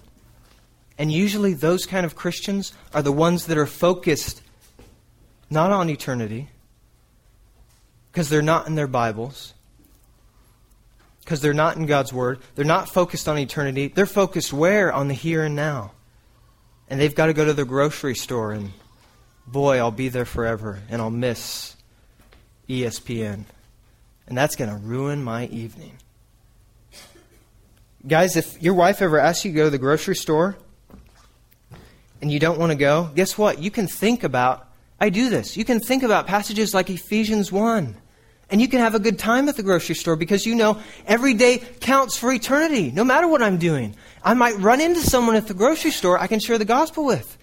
And usually those kind of Christians are the ones that are focused not on eternity, because they're not in their Bibles, because they're not in God's Word. They're not focused on eternity. They're focused where? On the here and now. And they've got to go to the grocery store and, boy, I'll be there forever and I'll miss ESPN. And that's going to ruin my evening. Guys, if your wife ever asks you to go to the grocery store and you don't want to go, guess what? You can think about, I do this, you can think about passages like Ephesians 1. And you can have a good time at the grocery store because you know every day counts for eternity, no matter what I'm doing. I might run into someone at the grocery store I can share the gospel with.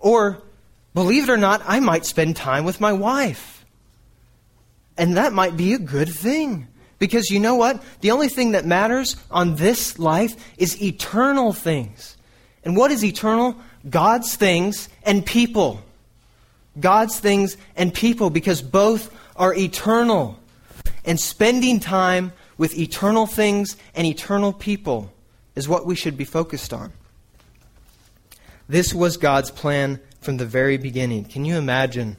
Or, believe it or not, I might spend time with my wife. And that might be a good thing. Because you know what? The only thing that matters on this life is eternal things. And what is eternal? God's things and people. God's things and people, because both are eternal. And spending time with eternal things and eternal people is what we should be focused on. This was God's plan from the very beginning. Can you imagine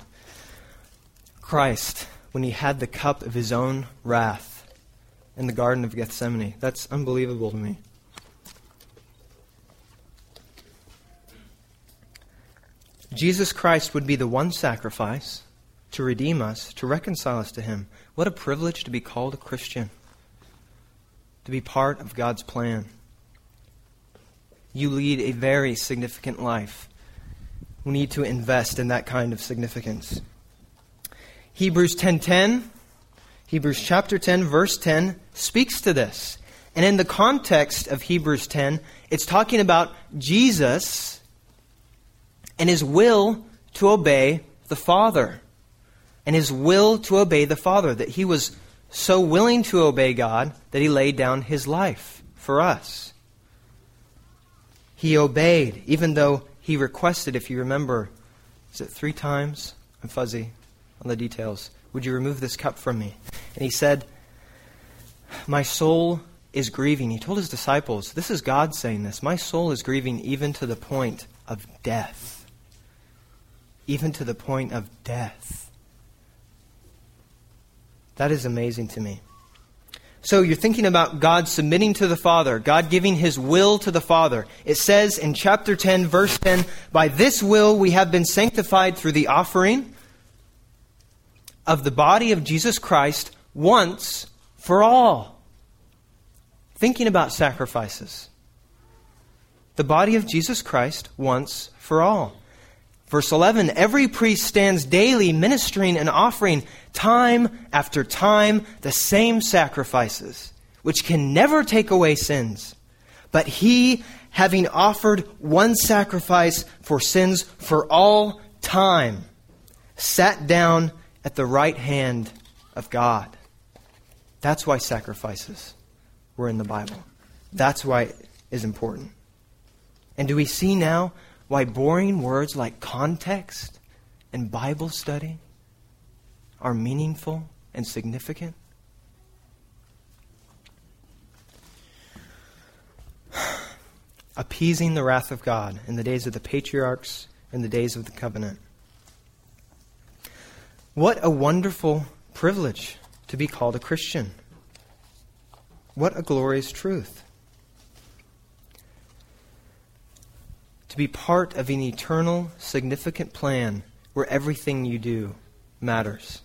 Christ when he had the cup of his own wrath in the Garden of Gethsemane? That's unbelievable to me. Jesus Christ would be the one sacrifice to redeem us, to reconcile us to him. What a privilege to be called a Christian, to be part of God's plan. You lead a very significant life. We need to invest in that kind of significance. Hebrews 10:10, Hebrews chapter 10, verse 10, speaks to this. And in the context of Hebrews 10, it's talking about Jesus and his will to obey the Father. And his will to obey the Father, that he was so willing to obey God that he laid down his life for us. He obeyed, even though he requested, if you remember, is it 3 times? I'm fuzzy on the details. Would you remove this cup from me? And he said, my soul is grieving. He told his disciples, this is God saying this, my soul is grieving even to the point of death. Even to the point of death. That is amazing to me. So you're thinking about God submitting to the Father, God giving his will to the Father. It says in chapter 10, verse 10, by this will we have been sanctified through the offering of the body of Jesus Christ once for all. Thinking about sacrifices. The body of Jesus Christ once for all. Verse 11, every priest stands daily ministering and offering time after time the same sacrifices, which can never take away sins. But he, having offered one sacrifice for sins for all time, sat down at the right hand of God. That's why sacrifices were in the Bible. That's why it is important. And do we see now why boring words like context and Bible study are meaningful and significant? appeasing the wrath of God in the days of the patriarchs and the days of the covenant. What a wonderful privilege to be called a Christian. What a glorious truth. To be part of an eternal, significant plan where everything you do matters.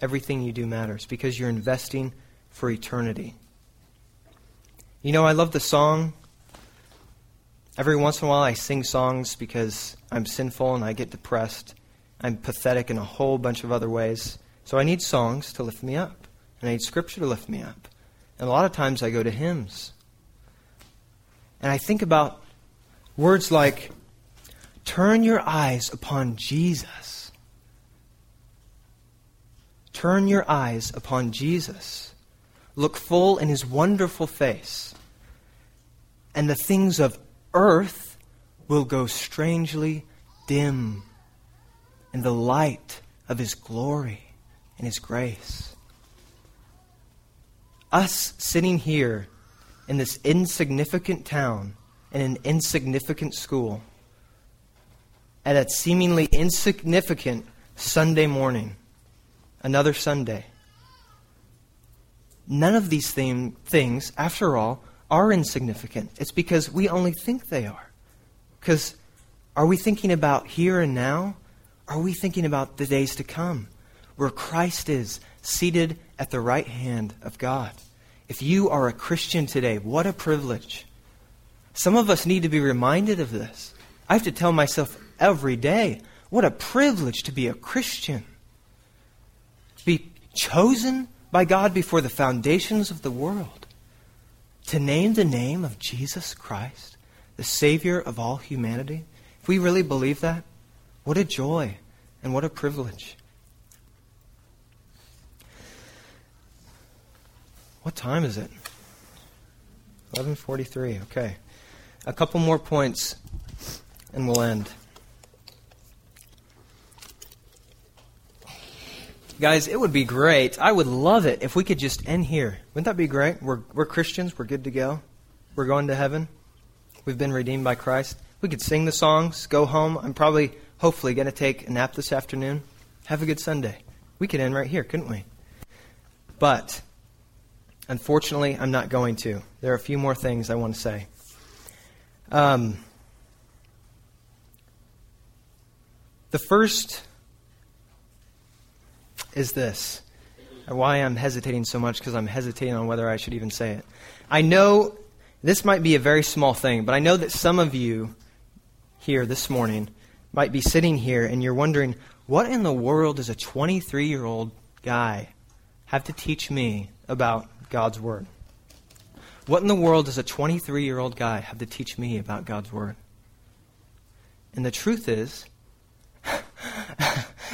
Everything you do matters because you're investing for eternity. You know, I love the song. Every once in a while I sing songs because I'm sinful and I get depressed. I'm pathetic in a whole bunch of other ways. So I need songs to lift me up. And I need scripture to lift me up. And a lot of times I go to hymns. And I think about words like, turn your eyes upon Jesus. Turn your eyes upon Jesus. Look full in his wonderful face. And the things of earth will go strangely dim in the light of his glory and his grace. Us sitting here in this insignificant town in an insignificant school at a seemingly insignificant Sunday morning, another Sunday. None of these things, after all, are insignificant. It's because we only think they are. Because are we thinking about here and now? Are we thinking about the days to come where Christ is seated at the right hand of God? If you are a Christian today, what a privilege. Some of us need to be reminded of this. I have to tell myself every day, what a privilege to be a Christian. To be chosen by God before the foundations of the world. To name the name of Jesus Christ, the Savior of all humanity. If we really believe that, what a joy and what a privilege. What time is it? 11:43, okay. A couple more points and we'll end. Guys, it would be great. I would love it if we could just end here. Wouldn't that be great? We're Christians. We're good to go. We're going to heaven. We've been redeemed by Christ. We could sing the songs, go home. I'm probably... hopefully going to take a nap this afternoon. Have a good Sunday. We could end right here, couldn't we? But, unfortunately, I'm not going to. There are a few more things I want to say. The first is this. Why I'm hesitating so much, because I'm hesitating on whether I should even say it. I know this might be a very small thing, but I know that some of you here this morning might be sitting here and you're wondering, what in the world does a 23-year-old guy have to teach me about God's Word? What in the world does a 23-year-old guy have to teach me about God's Word? And the truth is,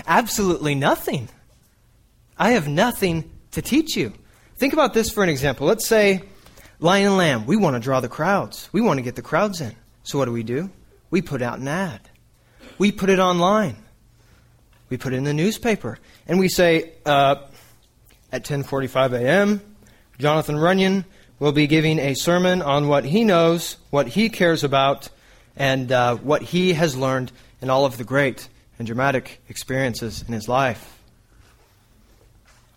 absolutely nothing. I have nothing to teach you. Think about this for an example. Let's say, Lion and Lamb, we want to draw the crowds. We want to get the crowds in. So what do? We put out an ad. We put it online. We put it in the newspaper. And we say, at 10:45 a.m., Jonathan Runyon will be giving a sermon on what he knows, what he cares about, and what he has learned in all of the great and dramatic experiences in his life.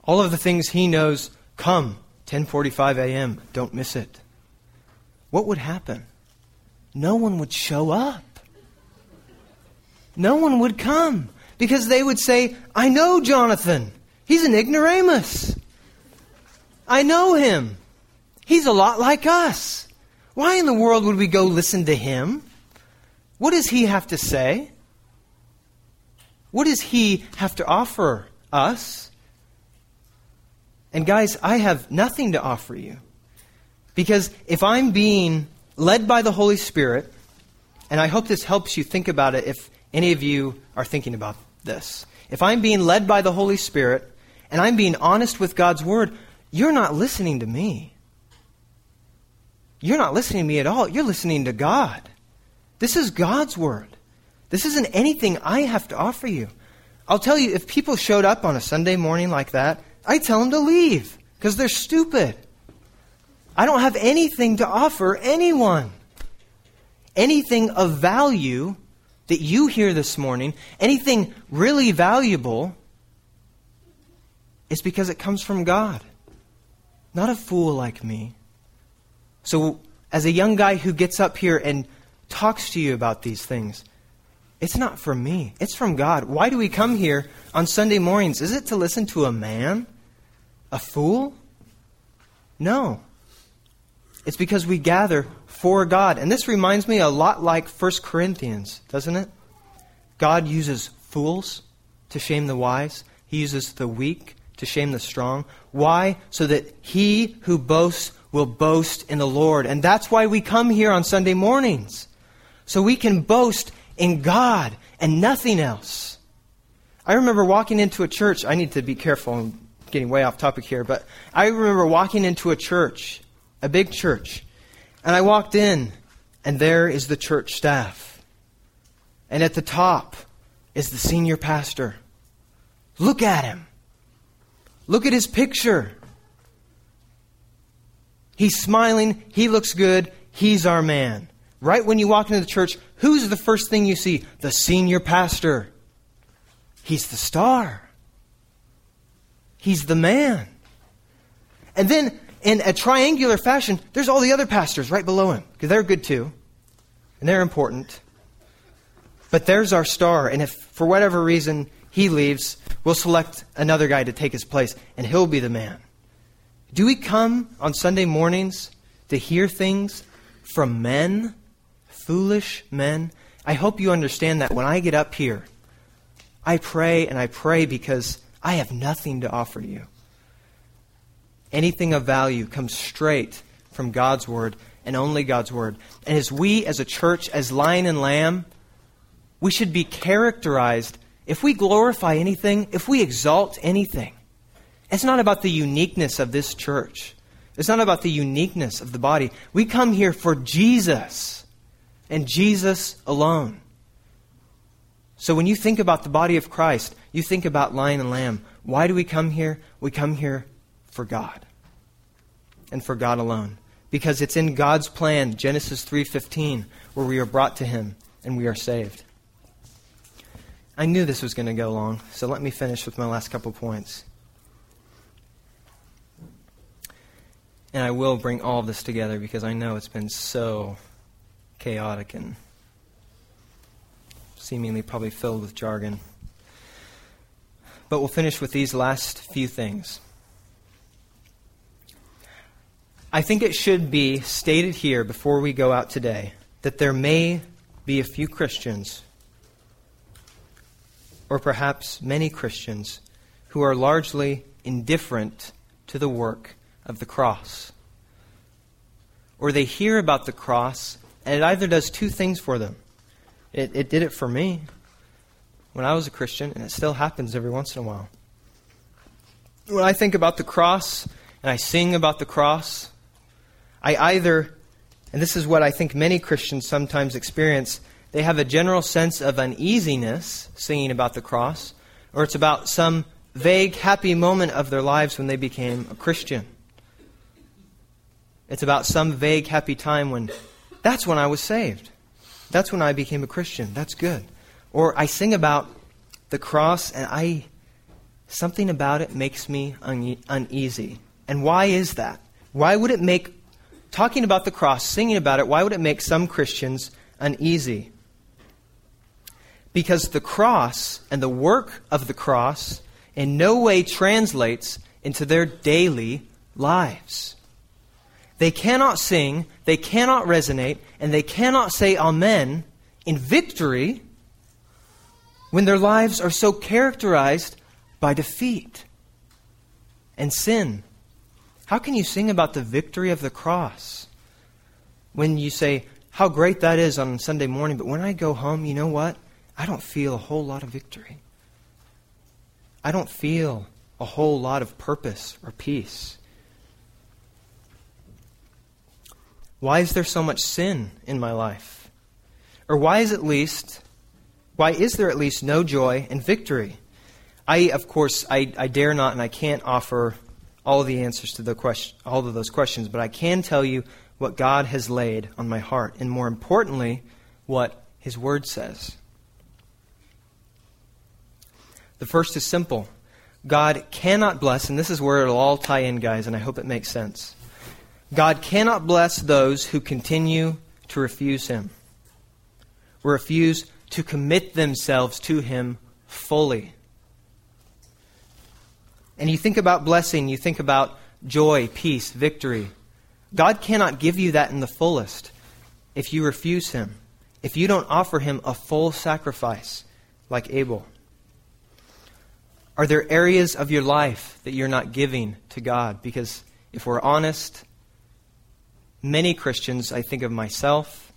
All of the things he knows, come, 10:45 a.m., don't miss it. What would happen? No one would show up. No one would come because they would say, I know Jonathan. He's an ignoramus. I know him. He's a lot like us. Why in the world would we go listen to him? What does he have to say? What does he have to offer us? And guys, I have nothing to offer you. Because if I'm being led by the Holy Spirit, and I hope this helps you think about it if any of you are thinking about this. If I'm being led by the Holy Spirit and I'm being honest with God's Word, you're not listening to me. You're not listening to me at all. You're listening to God. This is God's Word. This isn't anything I have to offer you. I'll tell you, if people showed up on a Sunday morning like that, I tell them to leave because they're stupid. I don't have anything to offer anyone. anything of value that you hear this morning, anything really valuable, it's because it comes from God, not a fool like me. So as a young guy who gets up here and talks to you about these things, it's not from me. It's from God. Why do we come here on Sunday mornings? Is it to listen to a man? A fool? No. It's because we gather for God. And this reminds me a lot like 1 Corinthians, doesn't it? God uses fools to shame the wise. He uses the weak to shame the strong. Why? So that he who boasts will boast in the Lord. And that's why we come here on Sunday mornings. So we can boast in God and nothing else. I remember walking into a church. I need to be careful. I'm getting way off topic here. But I remember walking into a church, a big church. And I walked in, and there is the church staff. And at the top is the senior pastor. Look at him. Look at his picture. He's smiling. He looks good. He's our man. Right when you walk into the church, who's the first thing you see? The senior pastor. He's the star. He's the man. And then in a triangular fashion, there's all the other pastors right below him, because they're good too, and they're important. But there's our star, and if for whatever reason he leaves, we'll select another guy to take his place, and he'll be the man. Do we come on Sunday mornings to hear things from men, foolish men? I hope you understand that when I get up here, I pray because I have nothing to offer you. Anything of value comes straight from God's Word and only God's Word. And as we as a church, as Lion and Lamb, we should be characterized, if we glorify anything, if we exalt anything, it's not about the uniqueness of this church. It's not about the uniqueness of the body. We come here for Jesus and Jesus alone. So when you think about the body of Christ, you think about Lion and Lamb. Why do we come here? We come here for God and for God alone, because it's in God's plan, Genesis 3:15, where we are brought to Him and we are saved. I knew this was going to go long, so let me finish with my last couple points. And I will bring all of this together because I know it's been so chaotic and seemingly probably filled with jargon. But we'll finish with these last few things. I think it should be stated here before we go out today that there may be a few Christians, or perhaps many Christians, who are largely indifferent to the work of the cross. Or they hear about the cross, and it either does two things for them. It did it for me when I was a Christian, and it still happens every once in a while. When I think about the cross, and I sing about the cross, and this is what I think many Christians sometimes experience, they have a general sense of uneasiness singing about the cross, or it's about some vague, happy moment of their lives when they became a Christian. It's about some vague, happy time when, that's when I was saved. That's when I became a Christian. That's good. Or I sing about the cross and something about it makes me uneasy. And why is that? Why would it make talking about the cross, singing about it, why would it make some Christians uneasy? Because the cross and the work of the cross in no way translates into their daily lives. They cannot sing, they cannot resonate, and they cannot say amen in victory when their lives are so characterized by defeat and sin. How can you sing about the victory of the cross when you say how great that is on Sunday morning, but when I go home, you know what? I don't feel a whole lot of victory. I don't feel a whole lot of purpose or peace. Why is there so much sin in my life? Or why is there at least no joy and victory? I dare not and I can't offer all of the answers to all of those questions, but I can tell you what God has laid on my heart, and more importantly, what His Word says. The first is simple. God cannot bless, and this is where it'll all tie in, guys, and I hope it makes sense. God cannot bless those who continue to refuse Him, or refuse to commit themselves to Him fully. And you think about blessing, you think about joy, peace, victory. God cannot give you that in the fullest if you refuse Him, if you don't offer Him a full sacrifice like Abel. Are there areas of your life that you're not giving to God? Because if we're honest, many Christians, I think of myself,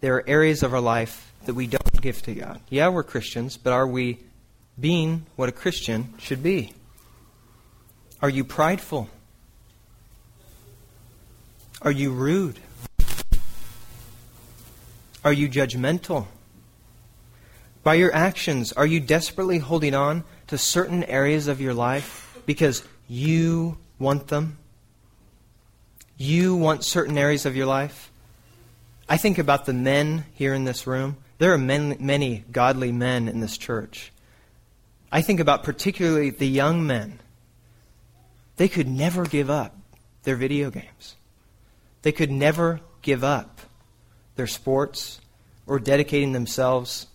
there are areas of our life that we don't give to God. Yeah, we're Christians, but are we being what a Christian should be? Are you prideful? Are you rude? Are you judgmental? By your actions, are you desperately holding on to certain areas of your life because you want them? You want certain areas of your life? I think about the men here in this room. There are many godly men in this church. I think about particularly the young men. They could never give up their video games. They could never give up their sports or dedicating themselves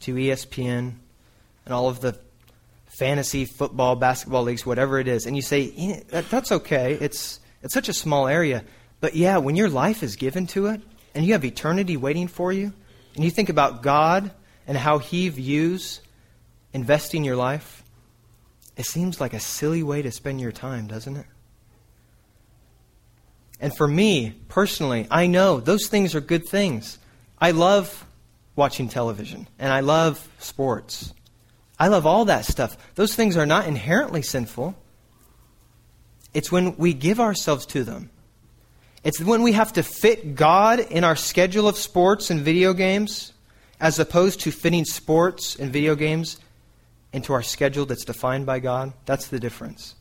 to ESPN and all of the fantasy football, basketball leagues, whatever it is. And you say, yeah, that's okay. It's such a small area. But yeah, when your life is given to it and you have eternity waiting for you, and you think about God and how He views investing your life, it seems like a silly way to spend your time, doesn't it? And for me, personally, I know those things are good things. I love watching television, and I love sports. I love all that stuff. Those things are not inherently sinful. It's when we give ourselves to them. It's when we have to fit God in our schedule of sports and video games, as opposed to fitting sports and video games into our schedule that's defined by God. That's the difference.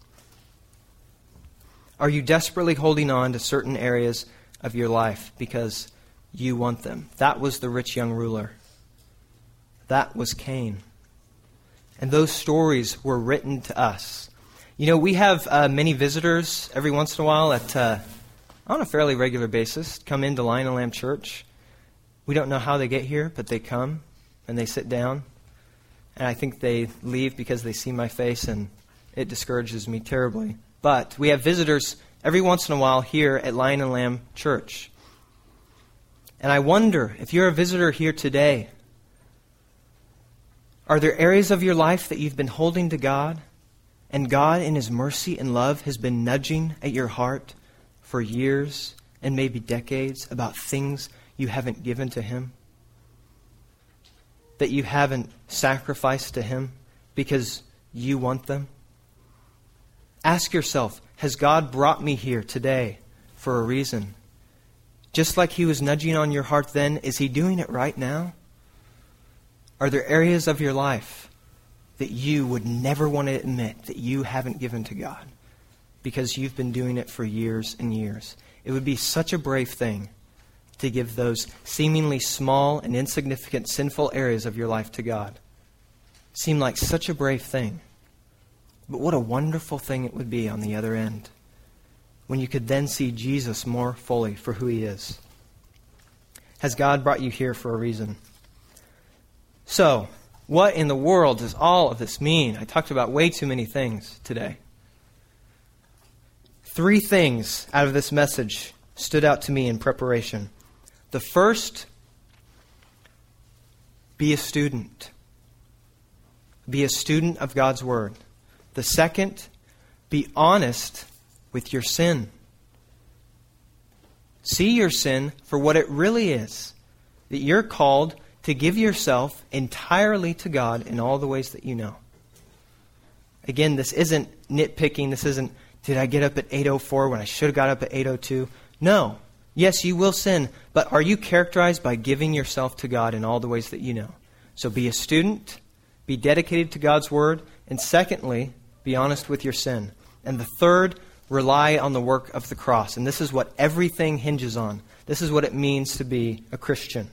Are you desperately holding on to certain areas of your life because you want them? That was the rich young ruler. That was Cain. And those stories were written to us. You know, we have many visitors every once in a while on a fairly regular basis come into Lion and Lamb Church. We don't know how they get here, but they come and they sit down. And I think they leave because they see my face, and it discourages me terribly. But we have visitors every once in a while here at Lion and Lamb Church. And I wonder, if you're a visitor here today, are there areas of your life that you've been holding to God, and God in His mercy and love has been nudging at your heart for years and maybe decades about things you haven't given to Him, that you haven't sacrificed to Him because you want them? Ask yourself, has God brought me here today for a reason? Just like He was nudging on your heart then, is He doing it right now? Are there areas of your life that you would never want to admit that you haven't given to God because you've been doing it for years and years? It would be such a brave thing to give those seemingly small and insignificant sinful areas of your life to God. Seem like such a brave thing. But what a wonderful thing it would be on the other end, when you could then see Jesus more fully for who He is. Has God brought you here for a reason? So, what in the world does all of this mean? I talked about way too many things today. 3 things out of this message stood out to me in preparation. The first, be a student. Be a student of God's Word. The second, be honest with your sin. See your sin for what it really is, that you're called to give yourself entirely to God in all the ways that you know. Again, this isn't nitpicking. This isn't, did I get up at 8:04 when I should have got up at 8:02? No. Yes, you will sin, but are you characterized by giving yourself to God in all the ways that you know? So be a student, be dedicated to God's Word, and secondly, be honest with your sin. And the third, rely on the work of the cross. And this is what everything hinges on. This is what it means to be a Christian.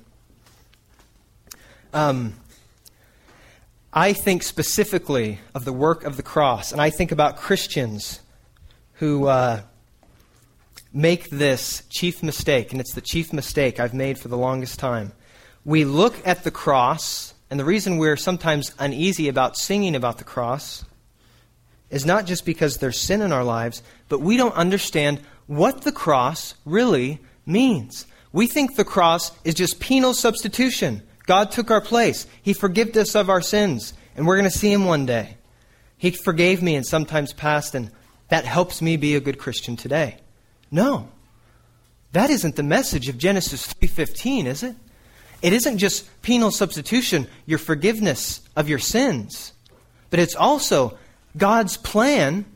I think specifically of the work of the cross, and I think about Christians who make this chief mistake, and it's the chief mistake I've made for the longest time. We look at the cross, and the reason we're sometimes uneasy about singing about the cross is not just because there's sin in our lives, but we don't understand what the cross really means. We think the cross is just penal substitution. God took our place. He forgave us of our sins, and we're going to see Him one day. He forgave me in some times past, and that helps me be a good Christian today. No, that isn't the message of Genesis 3:15, is it? It isn't just penal substitution, your forgiveness of your sins, but it's also God's plan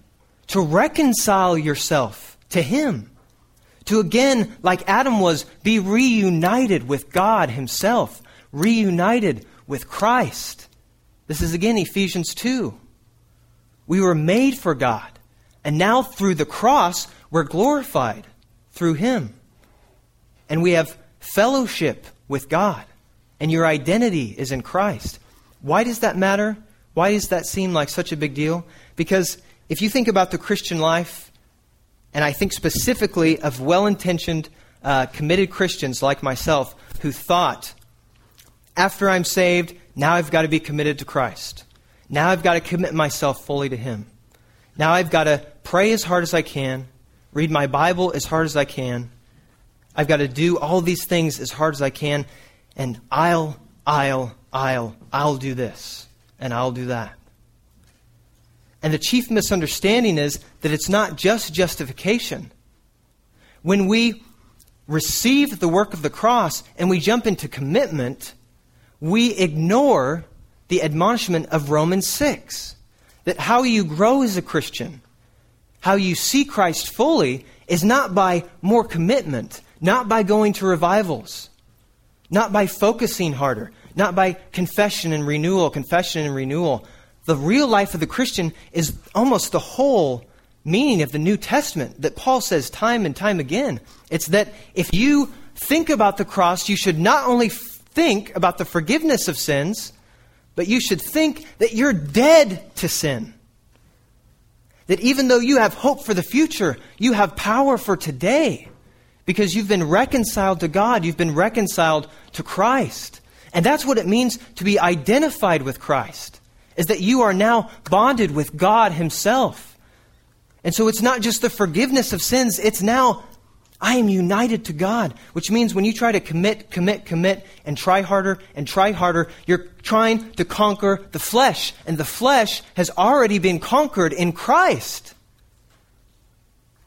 to reconcile yourself to Him, to again, like Adam was, be reunited with God Himself, reunited with Christ. This is again Ephesians 2. We were made for God, and now through the cross, we're glorified through Him. And we have fellowship with God, and your identity is in Christ. Why does that matter? Why does that seem like such a big deal? Because if you think about the Christian life, and I think specifically of well-intentioned, committed Christians like myself who thought, after I'm saved, now I've got to be committed to Christ. Now I've got to commit myself fully to Him. Now I've got to pray as hard as I can, read my Bible as hard as I can. I've got to do all these things as hard as I can, and I'll do this. And I'll do that. And the chief misunderstanding is that it's not just justification. When we receive the work of the cross and we jump into commitment, we ignore the admonishment of Romans 6, that how you grow as a Christian, how you see Christ fully, is not by more commitment, not by going to revivals, not by focusing harder, not by confession and renewal. The real life of the Christian is almost the whole meaning of the New Testament that Paul says time and time again. It's that if you think about the cross, you should not only think about the forgiveness of sins, but you should think that you're dead to sin. That even though you have hope for the future, you have power for today because you've been reconciled to God. You've been reconciled to Christ. And that's what it means to be identified with Christ, is that you are now bonded with God Himself. And so it's not just the forgiveness of sins, it's now I am united to God, which means when you try to commit, and try harder, you're trying to conquer the flesh, and the flesh has already been conquered in Christ.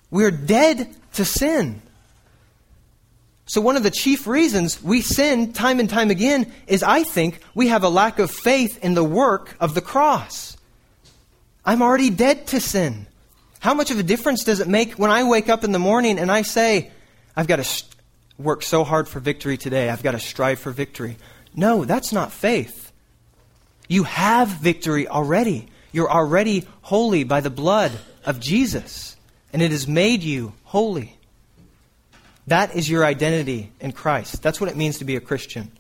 We're dead to sin. So one of the chief reasons we sin time and time again is, I think, we have a lack of faith in the work of the cross. I'm already dead to sin. How much of a difference does it make when I wake up in the morning and I say, I've got to work so hard for victory today. I've got to strive for victory. No, that's not faith. You have victory already. You're already holy by the blood of Jesus, and it has made you holy. That is your identity in Christ. That's what it means to be a Christian.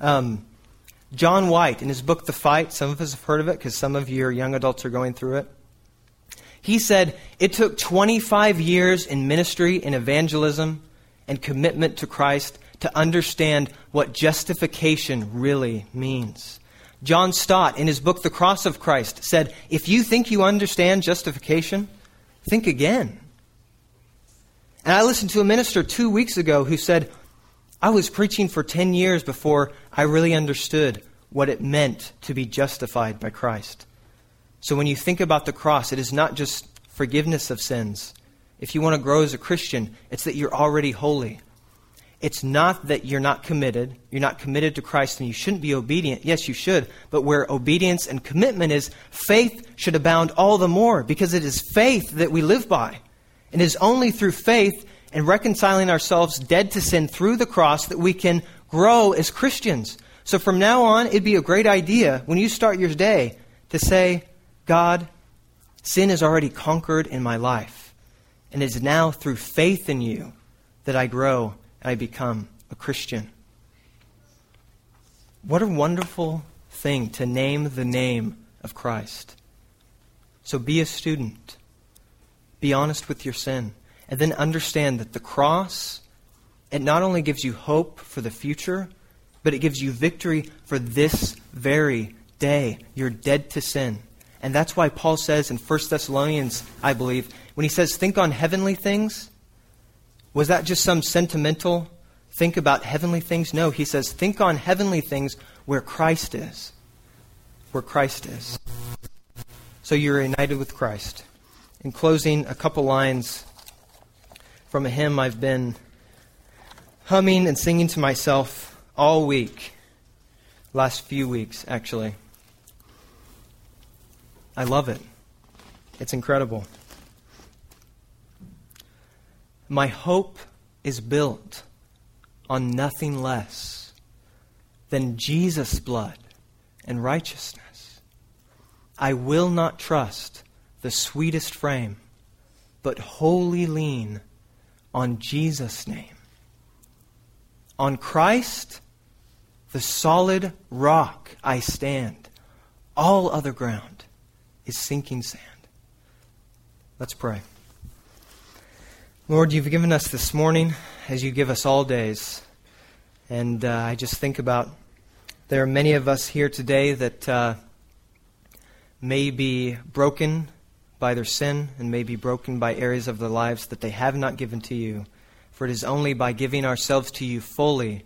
John White, in his book, The Fight, some of us have heard of it because some of your young adults are going through it. He said, it took 25 years in ministry, in evangelism, and commitment to Christ to understand what justification really means. John Stott, in his book, The Cross of Christ, said, if you think you understand justification, think again. And I listened to a minister 2 weeks ago who said, I was preaching for 10 years before I really understood what it meant to be justified by Christ. So when you think about the cross, it is not just forgiveness of sins. If you want to grow as a Christian, it's that you're already holy. It's not that you're not committed. You're not committed to Christ and you shouldn't be obedient. Yes, you should. But where obedience and commitment is, faith should abound all the more because it is faith that we live by. And it is only through faith and reconciling ourselves dead to sin through the cross that we can grow as Christians. So from now on, it'd be a great idea when you start your day to say, God, sin is already conquered in my life. And it is now through faith in you that I grow and I become a Christian. What a wonderful thing to name the name of Christ. So be a student. Be honest with your sin. And then understand that the cross, it not only gives you hope for the future, but it gives you victory for this very day. You're dead to sin. And that's why Paul says in 1 Thessalonians, I believe, when he says, think on heavenly things, was that just some sentimental think about heavenly things? No, he says, think on heavenly things where Christ is. Where Christ is. So you're united with Christ. In closing, a couple lines from a hymn I've been humming and singing to myself all week. Last few weeks, actually. I love it. It's incredible. My hope is built on nothing less than Jesus' blood and righteousness. I will not trust the sweetest frame, but wholly lean on Jesus' name. On Christ, the solid rock I stand. All other ground is sinking sand. Let's pray. Lord, you've given us this morning, as you give us all days. And I just think about, there are many of us here today that may be broken by their sin and may be broken by areas of their lives that they have not given to you. For it is only by giving ourselves to you fully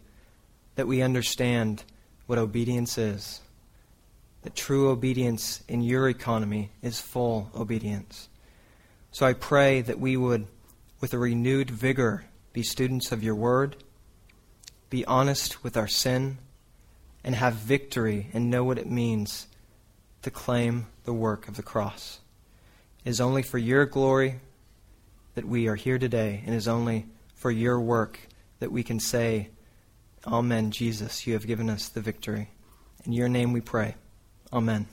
that we understand what obedience is. That true obedience in your economy is full obedience. So I pray that we would, with a renewed vigor, be students of your word, be honest with our sin, and have victory and know what it means to claim the work of the cross. It is only for your glory that we are here today, and it is only for your work that we can say, Amen, Jesus, you have given us the victory. In your name we pray. Amen.